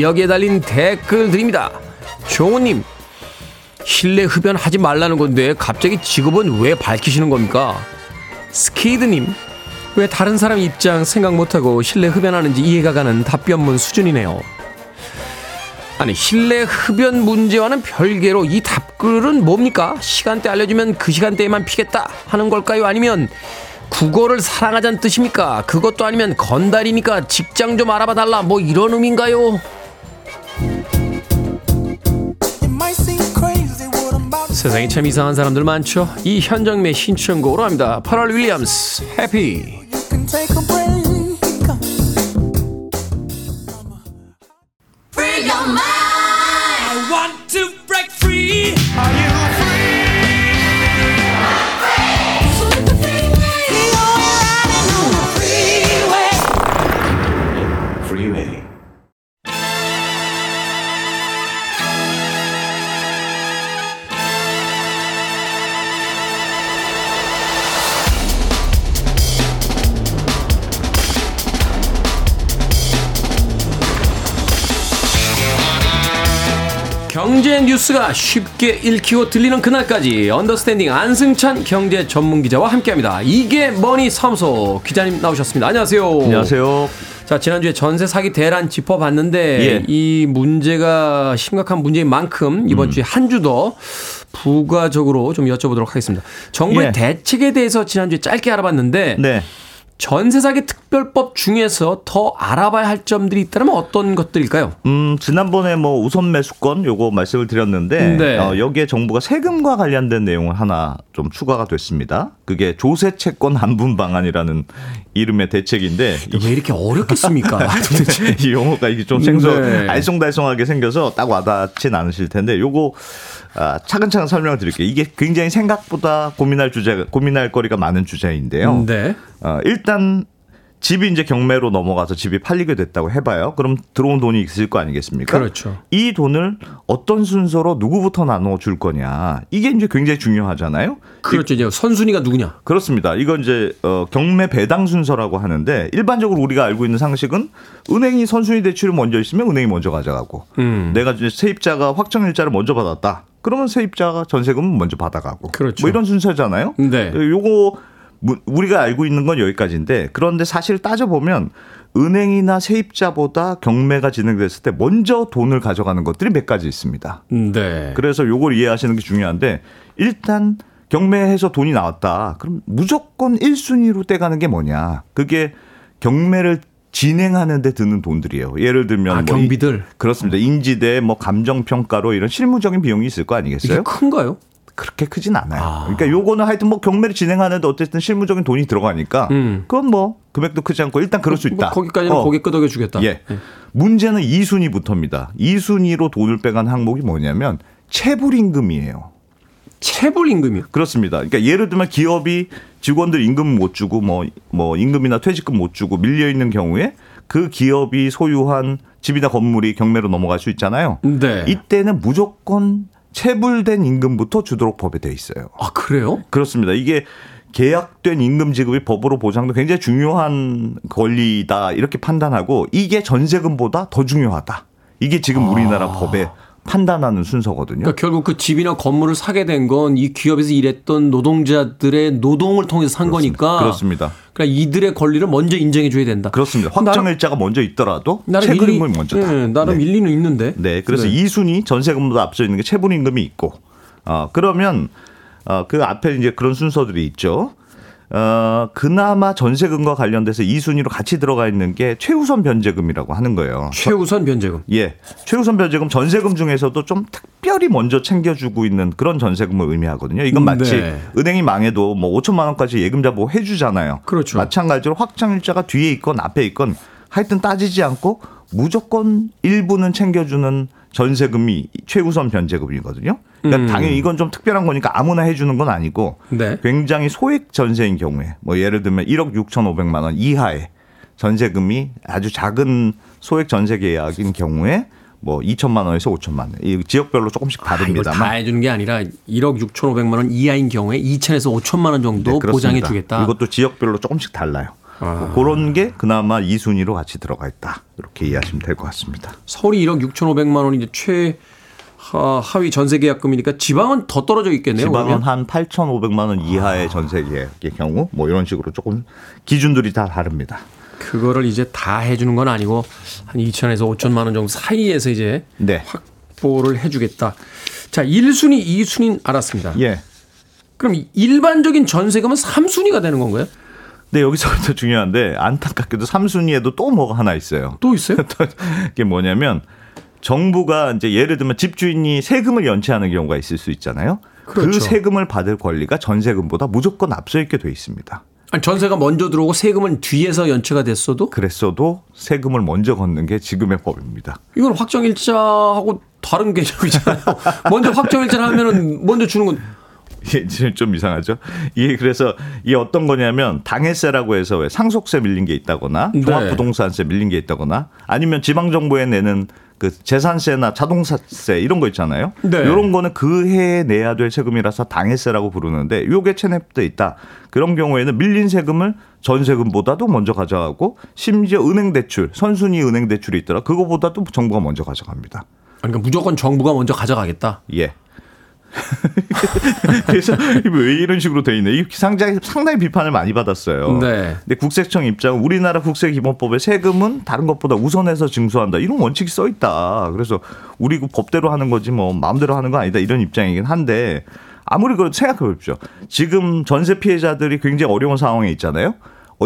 여기에 달린 댓글 드립니다. 종우님, 실내 흡연 하지 말라는 건데 갑자기 직업은 왜 밝히시는 겁니까? 스키드님, 왜 다른 사람 입장 생각 못하고 실내 흡연하는지 이해가 가는 답변문 수준이네요. 아니, 실내 흡연 문제와는 별개로 이 답글은 뭡니까? 시간대 알려주면 그 시간대에만 피겠다 하는 걸까요? 아니면 국어를 사랑하자는 뜻입니까? 그것도 아니면 건달이니까 직장 좀 알아봐 달라, 뭐 이런 의미인가요? 세상에 참 이상한 사람들 많죠. 이현정님의 신청곡으로 합니다. Perrell Williams, Happy. 경제 뉴스가 쉽게 읽히고 들리는 그날까지 언더스탠딩 안승찬 경제 전문기자와 함께합니다. 이게 머니 사무소 기자님 나오셨습니다. 안녕하세요. 안녕하세요. 자, 지난주에 전세 사기 대란 짚어봤는데 예. 이 문제가 심각한 문제인 만큼 이번 주에 한 주 더 부가적으로 좀 여쭤보도록 하겠습니다. 정부의 예. 대책에 대해서 지난주에 짧게 알아봤는데 네. 전세 사기 특별법 중에서 더 알아봐야 할 점들이 있다면 어떤 것들일까요? 지난번에 뭐 우선 매수권 요거 말씀을 드렸는데 네. 여기에 정부가 세금과 관련된 내용을 하나 좀 추가가 됐습니다. 그게 조세 채권 환분 방안이라는 이름의 대책인데 왜 이렇게 어렵겠습니까? 도대체 이 용어가 이게 좀 네. 알쏭달쏭하게 생겨서 딱 와닿진 않으실 텐데 요거 차근차근 설명을 드릴게요. 이게 굉장히 생각보다 고민할 거리가 많은 주제인데요. 네. 일단 집이 이제 경매로 넘어가서 집이 팔리게 됐다고 해봐요. 그럼 들어온 돈이 있을 거 아니겠습니까? 그렇죠. 이 돈을 어떤 순서로 누구부터 나눠 줄 거냐. 이게 이제 굉장히 중요하잖아요. 그렇죠. 이제 선순위가 누구냐. 그렇습니다. 이건 이제 경매 배당 순서라고 하는데 일반적으로 우리가 알고 있는 상식은 은행이 선순위 대출을 먼저 있으면 은행이 먼저 가져가고 내가 이제 세입자가 확정일자를 먼저 받았다. 그러면 세입자가 전세금은 먼저 받아가고. 그렇죠. 뭐 이런 순서잖아요. 네. 요거 우리가 알고 있는 건 여기까지인데 그런데 사실 따져보면 은행이나 세입자보다 경매가 진행됐을 때 먼저 돈을 가져가는 것들이 몇 가지 있습니다. 네. 그래서 요걸 이해하시는 게 중요한데 일단 경매해서 돈이 나왔다. 그럼 무조건 1순위로 떼가는 게 뭐냐. 그게 경매를 진행하는 데 드는 돈들이에요. 예를 들면 경비들. 그렇습니다. 인지대, 뭐 감정평가로 이런 실무적인 비용이 있을 거 아니겠어요? 이게 큰가요? 그렇게 크진 않아요. 그러니까 요거는 하여튼 뭐 경매를 진행하는데 어쨌든 실무적인 돈이 들어가니까 그건 뭐 금액도 크지 않고 일단 그럴 수 있다. 뭐 거기까지는 거기 끄덕여 주겠다. 예. 네. 문제는 2순위부터입니다. 2순위로 돈을 빼간 항목이 뭐냐면 체불임금이에요. 체불임금이요? 그렇습니다. 그러니까 예를 들면 기업이 직원들 임금 못 주고 뭐 임금이나 퇴직금 못 주고 밀려 있는 경우에 그 기업이 소유한 집이나 건물이 경매로 넘어갈 수 있잖아요. 네. 이때는 무조건 체불된 임금부터 주도록 법에 돼 있어요. 아, 그래요? 그렇습니다. 이게 계약된 임금 지급이 법으로 보장된 굉장히 중요한 권리다 이렇게 판단하고 이게 전세금보다 더 중요하다. 이게 지금 우리나라 법에 판단하는 순서거든요. 그러니까 결국 그 집이나 건물을 사게 된 건 이 기업에서 일했던 노동자들의 노동을 통해서 산 거니까. 그렇습니다. 그러니까 이들의 권리를 먼저 인정해 줘야 된다. 그렇습니다. 확정일자가 먼저 있더라도 체불임금이 먼저다. 네, 나름 네. 일리는 있는데. 네, 그래서 2순위 전세금보다 앞서 있는 게 체불임금이 있고, 그러면 그 앞에 이제 그런 순서들이 있죠. 그나마 전세금과 관련돼서 2순위로 같이 들어가 있는 게 최우선 변제금이라고 하는 거예요. 최우선 변제금. 예. 최우선 변제금 전세금 중에서도 좀 특별히 먼저 챙겨주고 있는 그런 전세금을 의미하거든요. 이건 마치 네. 은행이 망해도 뭐 5천만 원까지 예금자 보호 해주잖아요. 그렇죠. 마찬가지로 확정일자가 뒤에 있건 앞에 있건 하여튼 따지지 않고 무조건 일부는 챙겨주는 전세금이 최우선 변제금이거든요. 그러니까 당연히 이건 좀 특별한 거니까 아무나 해주는 건 아니고 네. 굉장히 소액 전세인 경우에 뭐 예를 들면 1억 6,500만 원 이하의 전세금이 아주 작은 소액 전세 계약인 경우에 뭐 2천만 원에서 5천만 원. 이 지역별로 조금씩 다릅니다만. 이걸 다 해주는 게 아니라 1억 6,500만 원 이하인 경우에 2천에서 5천만 원 정도 네, 보장해 주겠다. 이것도 지역별로 조금씩 달라요. 그런 게 그나마 2순위로 같이 들어가 있다. 이렇게 이해하시면 될 것 같습니다. 서울이 1억 6,500만 원이 이제 최하위 전세계약금이니까 지방은 더 떨어져 있겠네요. 지방은 그러면? 한 8,500만 원 이하의 전세계약의 경우 뭐 이런 식으로 조금 기준들이 다 다릅니다. 그거를 이제 다 해주는 건 아니고 한 2천에서 5천만 원 정도 사이에서 이제 네. 확보를 해주겠다. 자, 1순위, 2순위는 알았습니다. 예. 그럼 일반적인 전세금은 3순위가 되는 건가요? 네, 여기서부터 중요한데 안타깝게도 3순위에도 또 뭐가 하나 있어요. 또 있어요? 이게 뭐냐면 정부가 이제 예를 들면 집주인이 세금을 연체하는 경우가 있을 수 있잖아요. 그렇죠. 그 세금을 받을 권리가 전세금보다 무조건 앞서 있게 돼 있습니다. 아니, 전세가 먼저 들어오고 세금은 뒤에서 연체가 됐어도? 그랬어도 세금을 먼저 걷는 게 지금의 법입니다. 이건 확정일자하고 다른 개념이잖아요. 먼저 확정일자를 하면은 먼저 주는 건. 예, 지금 좀 이상하죠. 이게 그래서 이게 어떤 거냐면 당해세라고 해서 왜 상속세 밀린 게 있다거나 종합부동산세 밀린 게 있다거나 아니면 지방정부에 내는 그 재산세나 자동차세 이런 거 있잖아요. 네. 이런 거는 그 해에 내야 될 세금이라서 당해세라고 부르는데 요게 체납돼 있다. 그런 경우에는 밀린 세금을 전세금보다도 먼저 가져가고 심지어 은행 대출 선순위 은행 대출이 있더라. 그거보다도 정부가 먼저 가져갑니다. 그러니까 무조건 정부가 먼저 가져가겠다. 예. 그래서 왜 이런 식으로 돼 있네. 이 상당히 비판을 많이 받았어요. 네. 근데 국세청 입장은 우리나라 국세기본법에 세금은 다른 것보다 우선해서 징수한다. 이런 원칙이 써 있다. 그래서 우리 법대로 하는 거지 뭐 마음대로 하는 건 아니다. 이런 입장이긴 한데 아무리 그래도 생각해 봅시다. 지금 전세 피해자들이 굉장히 어려운 상황에 있잖아요.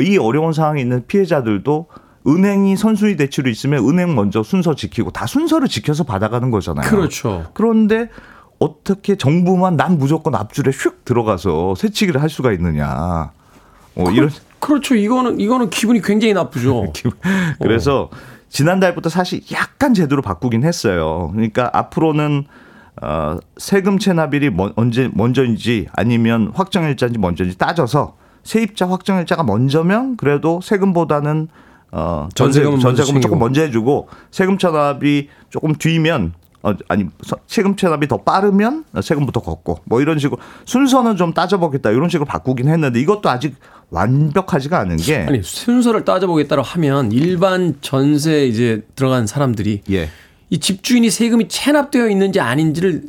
이 어려운 상황에 있는 피해자들도 은행이 선순위 대출이 있으면 은행 먼저 순서 지키고 다 순서를 지켜서 받아가는 거잖아요. 그렇죠. 그런데 어떻게 정부만 난 무조건 앞줄에 휙 들어가서 새치기를 할 수가 있느냐. 이런 그렇죠. 이거는 기분이 굉장히 나쁘죠. 그래서 지난달부터 사실 약간 제도를 바꾸긴 했어요. 그러니까 앞으로는 세금 체납일이 먼저인지 아니면 확정일자인지 먼저인지 따져서 세입자 확정일자가 먼저면 그래도 세금보다는 전세금은 조금 먼저 해주고, 세금 체납이 조금 뒤면, 세금 체납이 더 빠르면 세금부터 걷고, 뭐 이런 식으로 순서는 좀 따져보겠다 이런 식으로 바꾸긴 했는데, 이것도 아직 완벽하지가 않은 게, 아니 순서를 따져보겠다고 하면 일반 전세 이제 들어간 사람들이 예. 이 집주인이 세금이 체납되어 있는지 아닌지를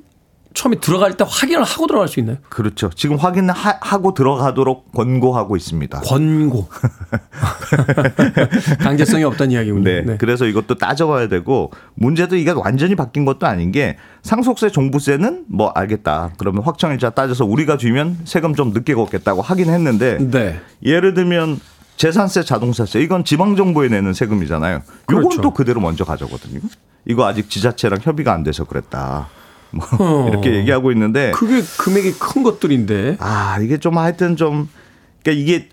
처음에 들어갈 때 확인을 하고 들어갈 수 있나요? 그렇죠. 지금 확인하고 들어가도록 권고하고 있습니다. 권고. 강제성이 없다는 이야기군요. 네. 그래서 이것도 따져봐야 되고, 문제도 이게 완전히 바뀐 것도 아닌 게, 상속세, 종부세는 뭐 알겠다. 그러면 확정일자 따져서 우리가 주면 세금 좀 늦게 걷겠다고 하긴 했는데, 네. 예를 들면 재산세, 자동차세, 이건 지방정부에 내는 세금이잖아요. 요건 그렇죠. 또 그대로 먼저 가져거든요. 이거 아직 지자체랑 협의가 안 돼서 그랬다. 뭐 이렇게 얘기하고 있는데, 그게 금액이 큰 것들인데, 이게 좀 하여튼 좀, 그러니까 이게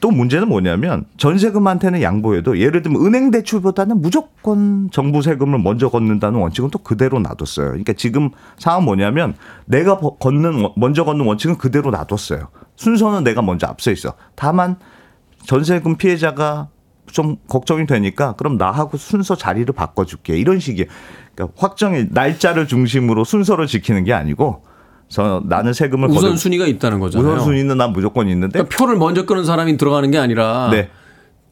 또 문제는 뭐냐면, 전세금한테는 양보해도 예를 들면 은행 대출보다는 무조건 정부 세금을 먼저 걷는다는 원칙은 또 그대로 놔뒀어요. 그러니까 지금 상황 뭐냐면, 내가 먼저 걷는 원칙은 그대로 놔뒀어요. 순서는 내가 먼저 앞서 있어. 다만 전세금 피해자가 좀 걱정이 되니까 그럼 나하고 순서 자리를 바꿔줄게, 이런 식이에요. 그러니까 확정일 날짜를 중심으로 순서를 지키는 게 아니고, 나는 세금을 우선순위가 있다는 거잖아요. 우선순위는 난 무조건 있는데, 그러니까 표를 먼저 끄는 사람이 들어가는 게 아니라 네.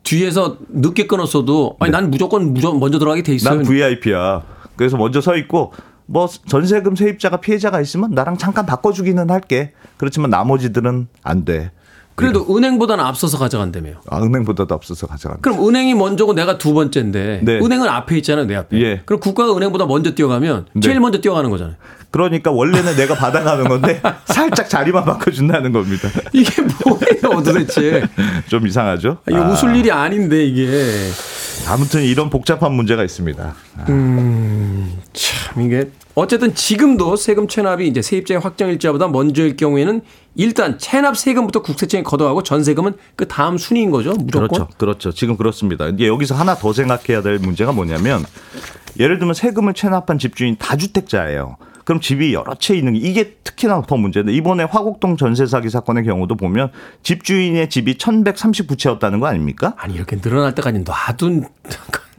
뒤에서 늦게 끊었어도 네. 난 무조건 먼저 들어가게 돼 있어요. 난 VIP야. 그래서 먼저 서 있고, 뭐 전세금 세입자가 피해자가 있으면 나랑 잠깐 바꿔주기는 할게. 그렇지만 나머지들은 안 돼. 그래도 이런. 은행보다는 앞서서 가져간다며요. 은행보다도 앞서서 가져간다. 그럼 은행이 먼저고 내가 두 번째인데 네. 은행은 앞에 있잖아요. 내 앞에. 예. 그럼 국가가 은행보다 먼저 뛰어가면 네. 제일 먼저 뛰어가는 거잖아요. 그러니까 원래는 내가 받아가는 건데 살짝 자리만 바꿔준다는 겁니다. 이게 뭐예요 도대체. 좀 이상하죠. 이거 웃을 일이 아닌데 이게. 아무튼 이런 복잡한 문제가 있습니다. 참 이게. 어쨌든 지금도 세금 체납이 이제 세입자의 확정일자보다 먼저일 경우에는 일단 체납 세금부터 국세청에 걷어가고, 전세금은 그 다음 순위인 거죠, 무조건. 그렇죠. 지금 그렇습니다. 이제 여기서 하나 더 생각해야 될 문제가 뭐냐면, 예를 들면 세금을 체납한 집주인 다주택자예요. 그럼 집이 여러 채 있는 게, 이게 특히나 더 문제인데, 이번에 화곡동 전세 사기 사건의 경우도 보면 집주인의 집이 1139채였다는 거 아닙니까? 아니 이렇게 늘어날 때까지 놔둔.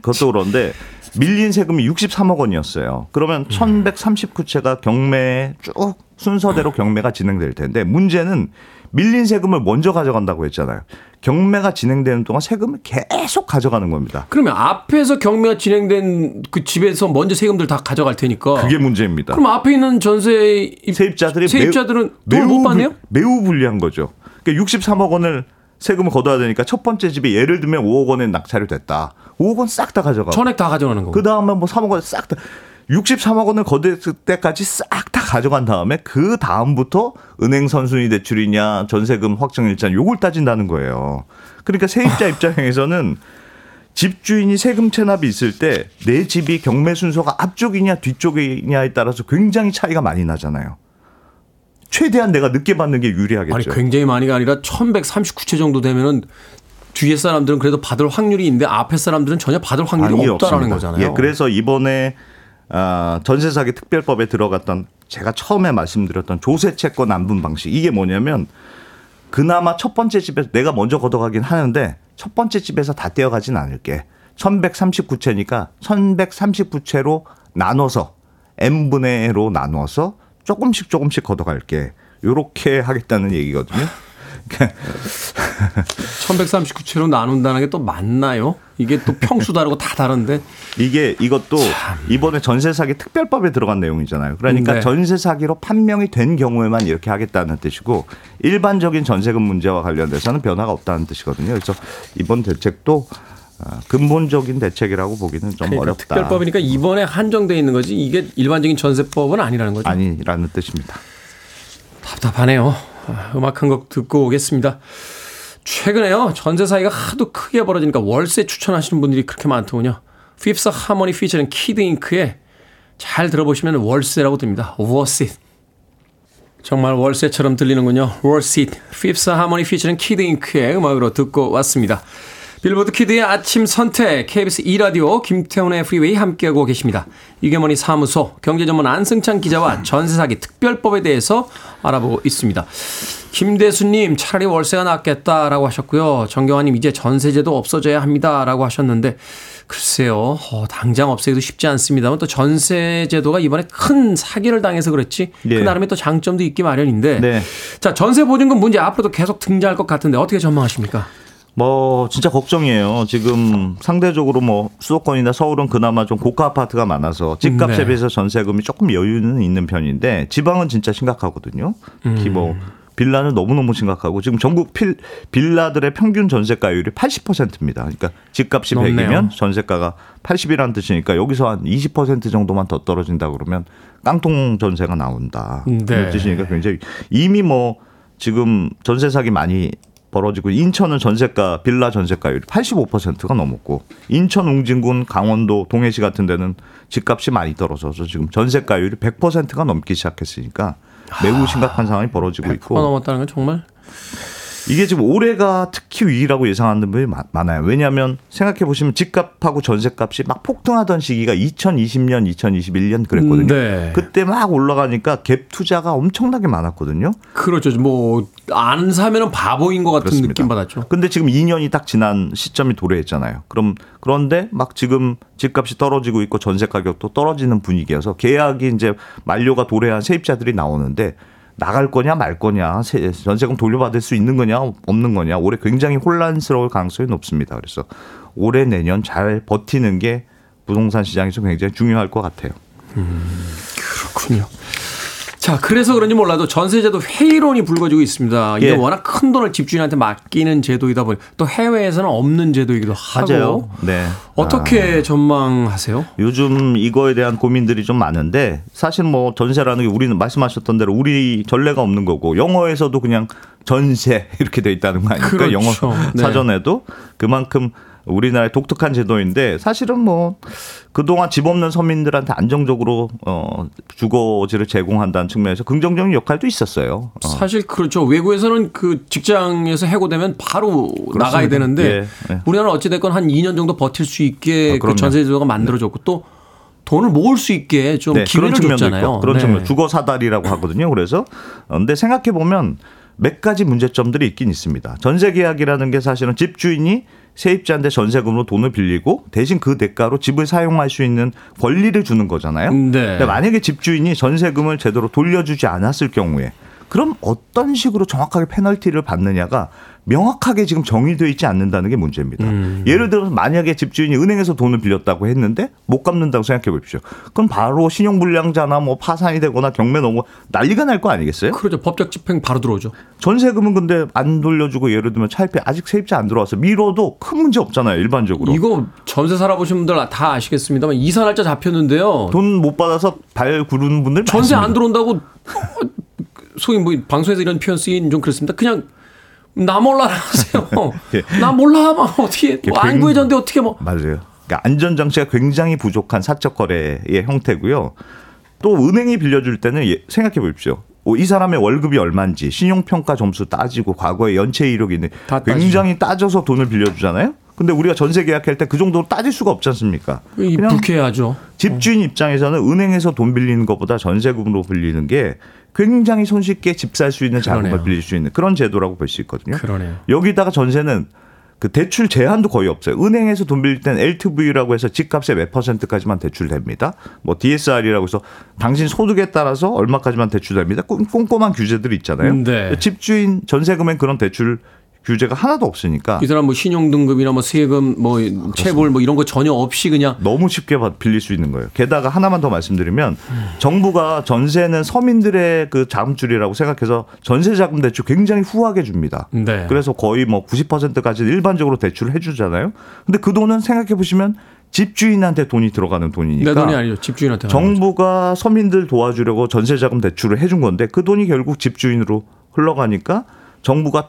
그것도 그런데 밀린 세금이 63억 원이었어요. 그러면 1139채가 경매에 쭉 순서대로 경매가 진행될 텐데, 문제는 밀린 세금을 먼저 가져간다고 했잖아요. 경매가 진행되는 동안 세금을 계속 가져가는 겁니다. 그러면 앞에서 경매가 진행된 그 집에서 먼저 세금들 다 가져갈 테니까, 그게 문제입니다. 그럼 앞에 있는 전세 세입자들은 매우 못 받네요? 매우 불리한 거죠. 그러니까 63억 원을 세금을 걷어야 되니까, 첫 번째 집이 예를 들면 5억 원에 낙찰이 됐다. 5억 원 싹 다 가져가고, 전액 다 가져가는 거고, 그 다음에 뭐 3억 원 싹 다, 63억 원을 거둘 때까지 싹 다 가져간 다음에, 그 다음부터 은행 선순위 대출이냐 전세금 확정일자냐 요걸 따진다는 거예요. 그러니까 세입자 입장에서는 집주인이 세금 체납이 있을 때 내 집이 경매 순서가 앞쪽이냐 뒤쪽이냐에 따라서 굉장히 차이가 많이 나잖아요. 최대한 내가 늦게 받는 게 유리하겠죠. 아니 굉장히 많이가 아니라 1139채 정도 되면은 뒤에 사람들은 그래도 받을 확률이 있는데 앞에 사람들은 전혀 받을 확률이 없다라는 거잖아요. 예, 그래서 이번에 전세 사기 특별법에 들어갔던, 제가 처음에 말씀드렸던 조세 채권 안분 방식, 이게 뭐냐면, 그나마 첫 번째 집에서 내가 먼저 걷어가긴 하는데 첫 번째 집에서 다 떼어가진 않을게. 1139채니까 1139채로 나눠서 n분의 로 나눠서 조금씩 걷어갈게, 요렇게 하겠다는 얘기거든요. 1139채로 나눈다는 게 또 맞나요? 이게 또 평수 다르고 다 다른데, 이것도 참. 이번에 전세 사기 특별법에 들어간 내용이잖아요. 그러니까 네. 전세 사기로 판명이 된 경우에만 이렇게 하겠다는 뜻이고, 일반적인 전세금 문제와 관련돼서는 변화가 없다는 뜻이거든요. 그래서 이번 대책도 근본적인 대책이라고 보기는 좀 어렵다. 특별법이니까 이번에 한정되어 있는 거지, 이게 일반적인 전세법은 아니라는 거죠. 아니라는 뜻입니다. 답답하네요. 음악 한 곡 듣고 오겠습니다. 최근에요, 전세 사기가 하도 크게 벌어지니까 월세 추천하시는 분들이 그렇게 많더군요. Fifth Harmony featuring Kid Ink의, 잘 들어보시면 월세라고 듭니다. Worth it. 정말 월세처럼 들리는군요. Worth it. Fifth Harmony featuring Kid Ink의 음악으로 듣고 왔습니다. 빌보드 키드의 아침 선택, KBS e-radio 김태훈의 프리웨이 함께하고 계십니다. 이게 머니 사무소, 경제전문 안승찬 기자와 전세사기 특별법에 대해서 알아보고 있습니다. 김대수님, 차라리 월세가 낫겠다라고 하셨고요. 정경환님, 이제 전세제도 없어져야 합니다라고 하셨는데, 글쎄요, 당장 없애기도 쉽지 않습니다만 또 전세제도가 이번에 큰 사기를 당해서 그렇지 그 나름의 또 장점도 있기 마련인데, 자, 전세보증금 문제 앞으로도 계속 등장할 것 같은데 어떻게 전망하십니까? 뭐 진짜 걱정이에요. 지금 상대적으로 뭐 수도권이나 서울은 그나마 좀 고가 아파트가 많아서 집값에 비해서 전세금이 조금 여유는 있는 편인데 지방은 진짜 심각하거든요. 특히 뭐 빌라는 너무너무 심각하고 지금 전국 빌라들의 평균 전세가율이 80%입니다. 그러니까 집값이 100이면 전세가가 80이라는 뜻이니까 여기서 한 20% 정도만 더 떨어진다 그러면 깡통 전세가 나온다. 그런 뜻이니까 굉장히 이미 뭐 지금 전세 사기 많이 벌어지고 인천은 전세가 빌라 전세가율이 85%가 넘었고 인천 웅진군 강원도 동해시 같은 데는 집값이 많이 떨어져서 지금 전세가율이 100%가 넘기 시작했으니까 매우 심각한 상황이 벌어지고 있고 100% 넘었다는 건 정말 이게 지금 올해가 특히 위기라고 예상하는 분이 많아요. 왜냐하면 생각해 보시면 집값하고 전세값이 막 폭등하던 시기가 2020년, 2021년 그랬거든요. 그때 막 올라가니까 갭 투자가 엄청나게 많았거든요. 그렇죠. 뭐 안 사면은 바보인 것 같은 느낌 받았죠. 근데 지금 2년이 딱 지난 시점이 도래했잖아요. 그런데 막 지금 집값이 떨어지고 있고 전세 가격도 떨어지는 분위기여서 계약이 이제 만료가 도래한 세입자들이 나오는데. 나갈 거냐 말 거냐 전세금 돌려받을 수 있는 거냐 없는 거냐 올해 굉장히 혼란스러울 가능성이 높습니다. 그래서 올해 내년 잘 버티는 게 부동산 시장에서 굉장히 중요할 것 같아요. 그렇군요. 자, 그래서 그런지 몰라도 전세제도 회의론이 불거지고 있습니다. 이게 워낙 큰 돈을 집주인한테 맡기는 제도이다 보니 또 해외에서는 없는 제도이기도 하고 어떻게 전망하세요? 요즘 이거에 대한 고민들이 좀 많은데 사실 뭐 전세라는 게 우리는 말씀하셨던 대로 우리 전례가 없는 거고 영어에서도 그냥 전세 이렇게 돼 있다는 거 아닙니까? 그렇죠. 영어 사전에도 그만큼 우리나라의 독특한 제도인데 사실은 뭐 그동안 집 없는 서민들한테 안정적으로 주거지를 제공한다는 측면에서 긍정적인 역할도 있었어요. 사실 그렇죠. 외국에서는 그 직장에서 해고되면 바로 나가야 되는데 우리나라는 어찌됐건 한 2년 정도 버틸 수 있게 그 전세제도가 만들어졌고 또 돈을 모을 수 있게 좀 기회를 줬잖아요. 그런 측면 주거 사다리라고 하거든요. 그래서 근데 생각해 보면 몇 가지 문제점들이 있긴 있습니다. 전세 계약이라는 게 사실은 집주인이 세입자한테 전세금으로 돈을 빌리고 대신 그 대가로 집을 사용할 수 있는 권리를 주는 거잖아요. 근데 만약에 집주인이 전세금을 제대로 돌려주지 않았을 경우에 그럼 어떤 식으로 정확하게 페널티를 받느냐가 명확하게 지금 정의되어 있지 않는다는 게 문제입니다. 예를 들어서 만약에 집주인이 은행에서 돈을 빌렸다고 했는데 못 갚는다고 생각해 보십시오. 그럼 바로 신용불량자나 뭐 파산이 되거나 경매 넘어 난리가 날 거 아니겠어요? 그렇죠. 법적 집행 바로 들어오죠. 전세금은 근데 안 돌려주고 예를 들면 차입비 아직 세입자 안 들어와서 미뤄도 큰 문제 없잖아요. 일반적으로. 이거 전세 살아보신 분들 다 아시겠습니다만 이사 날짜 잡혔는데요. 돈 못 받아서 발 구르는 분들 전세 많습니다. 안 들어온다고 소위 뭐 방송에서 이런 표현 쓰긴 좀 그렇습니다. 그냥 나 몰라라 하세요. 나 몰라 막 어떻게 안 구해졌는데 어떻게 뭐. 맞아요. 그러니까 안전장치가 굉장히 부족한 사적 거래의 형태고요. 또 은행이 빌려줄 때는 생각해 보십시오. 이 사람의 월급이 얼마인지 신용평가 점수 따지고 과거의 연체 이력이 있는 굉장히 따져서 돈을 빌려주잖아요. 근데 우리가 전세 계약할 때 그 정도로 따질 수가 없지 않습니까? 그냥 불쾌하죠. 집주인 입장에서는 은행에서 돈 빌리는 것보다 전세금으로 빌리는 게 굉장히 손쉽게 집 살 수 있는 자금을 빌릴 수 있는 그런 제도라고 볼 수 있거든요. 여기다가 전세는 그 대출 제한도 거의 없어요. 은행에서 돈 빌릴 땐 LTV라고 해서 집값의 몇 퍼센트까지만 대출됩니다. 뭐 DSR이라고 해서 당신 소득에 따라서 얼마까지만 대출됩니다. 꼼꼼한 규제들이 있잖아요. 집주인 전세금엔 그런 대출 규제가 하나도 없으니까. 이 사람 뭐 신용등급이나 뭐 세금 뭐 체불 뭐 이런 거 전혀 없이 그냥. 너무 쉽게 빌릴 수 있는 거예요. 게다가 하나만 더 말씀드리면 정부가 전세는 서민들의 그 자금줄이라고 생각해서 전세자금 대출 굉장히 후하게 줍니다. 그래서 거의 뭐 90%까지 일반적으로 대출을 해주잖아요. 근데 그 돈은 생각해 보시면 집주인한테 돈이 들어가는 돈이니까. 내 돈이 아니죠. 집주인한테. 정부가 서민들 도와주려고 전세자금 대출을 해준 건데 그 돈이 결국 집주인으로 흘러가니까 정부가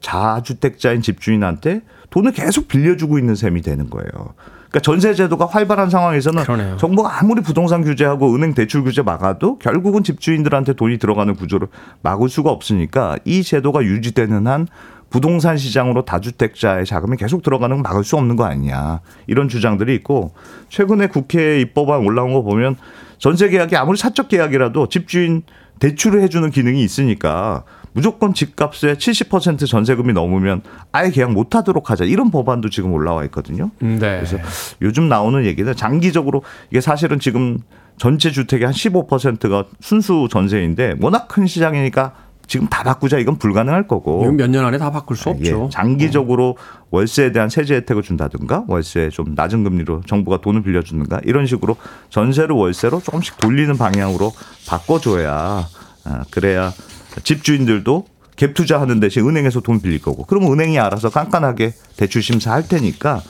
자주택자인 집주인한테 돈을 계속 빌려주고 있는 셈이 되는 거예요. 그러니까 전세 제도가 활발한 상황에서는 정부가 아무리 부동산 규제하고 은행 대출 규제 막아도 결국은 집주인들한테 돈이 들어가는 구조를 막을 수가 없으니까 이 제도가 유지되는 한 부동산 시장으로 다주택자의 자금이 계속 들어가는 건 막을 수 없는 거 아니냐, 이런 주장들이 있고, 최근에 국회에 입법안 올라온 거 보면 전세 계약이 아무리 사적 계약이라도 집주인 대출을 해주는 기능이 있으니까 무조건 집값의 70% 전세금이 넘으면 아예 계약 못하도록 하자, 이런 법안도 지금 올라와 있거든요. 네. 그래서 요즘 나오는 얘기는 장기적으로 이게 사실은 지금 전체 주택의 한 15%가 순수 전세인데 워낙 큰 시장이니까 지금 다 바꾸자, 이건 불가능할 거고. 몇 년 안에 다 바꿀 수 없죠. 예, 장기적으로 월세에 대한 세제 혜택을 준다든가, 월세 좀 낮은 금리로 정부가 돈을 빌려주든가, 이런 식으로 전세를 월세로 조금씩 돌리는 방향으로 바꿔줘야, 그래야 집주인들도 갭 투자하는 대신 은행에서 돈 빌릴 거고, 그러면 은행이 알아서 깐깐하게 대출 심사할 테니까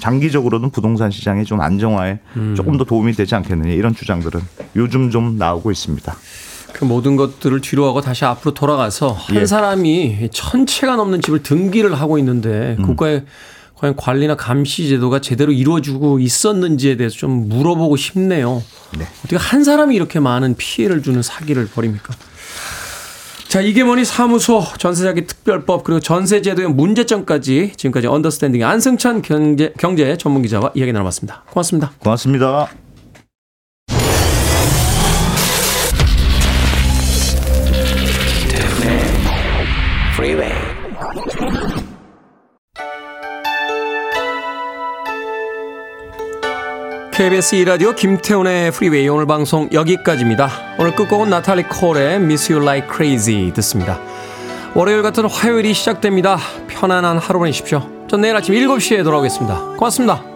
장기적으로는 부동산 시장의 좀 안정화에 조금 더 도움이 되지 않겠느냐, 이런 주장들은 요즘 좀 나오고 있습니다. 그 모든 것들을 뒤로하고 다시 앞으로 돌아가서 한 사람이 1,000채가 넘는 집을 등기를 하고 있는데 국가의 과연 관리나 감시 제도가 제대로 이루어지고 있었는지에 대해서 좀 물어보고 싶네요. 네. 어떻게 한 사람이 이렇게 많은 피해를 주는 사기를 벌입니까? 자, 이게 머니 사무소, 전세자기 특별법, 그리고 전세제도의 문제점까지 지금까지 언더스탠딩의 안승찬 경제 전문기자와 이야기 나눠봤습니다. 고맙습니다. 고맙습니다. KBS e-radio 김태훈의 프리웨이, 오늘 방송 여기까지입니다. 오늘 끝곡은 나탈리 콜의 Miss You Like Crazy 듣습니다. 월요일 같은 화요일이 시작됩니다. 편안한 하루 보내십시오. 전 내일 아침 7시에 돌아오겠습니다. 고맙습니다.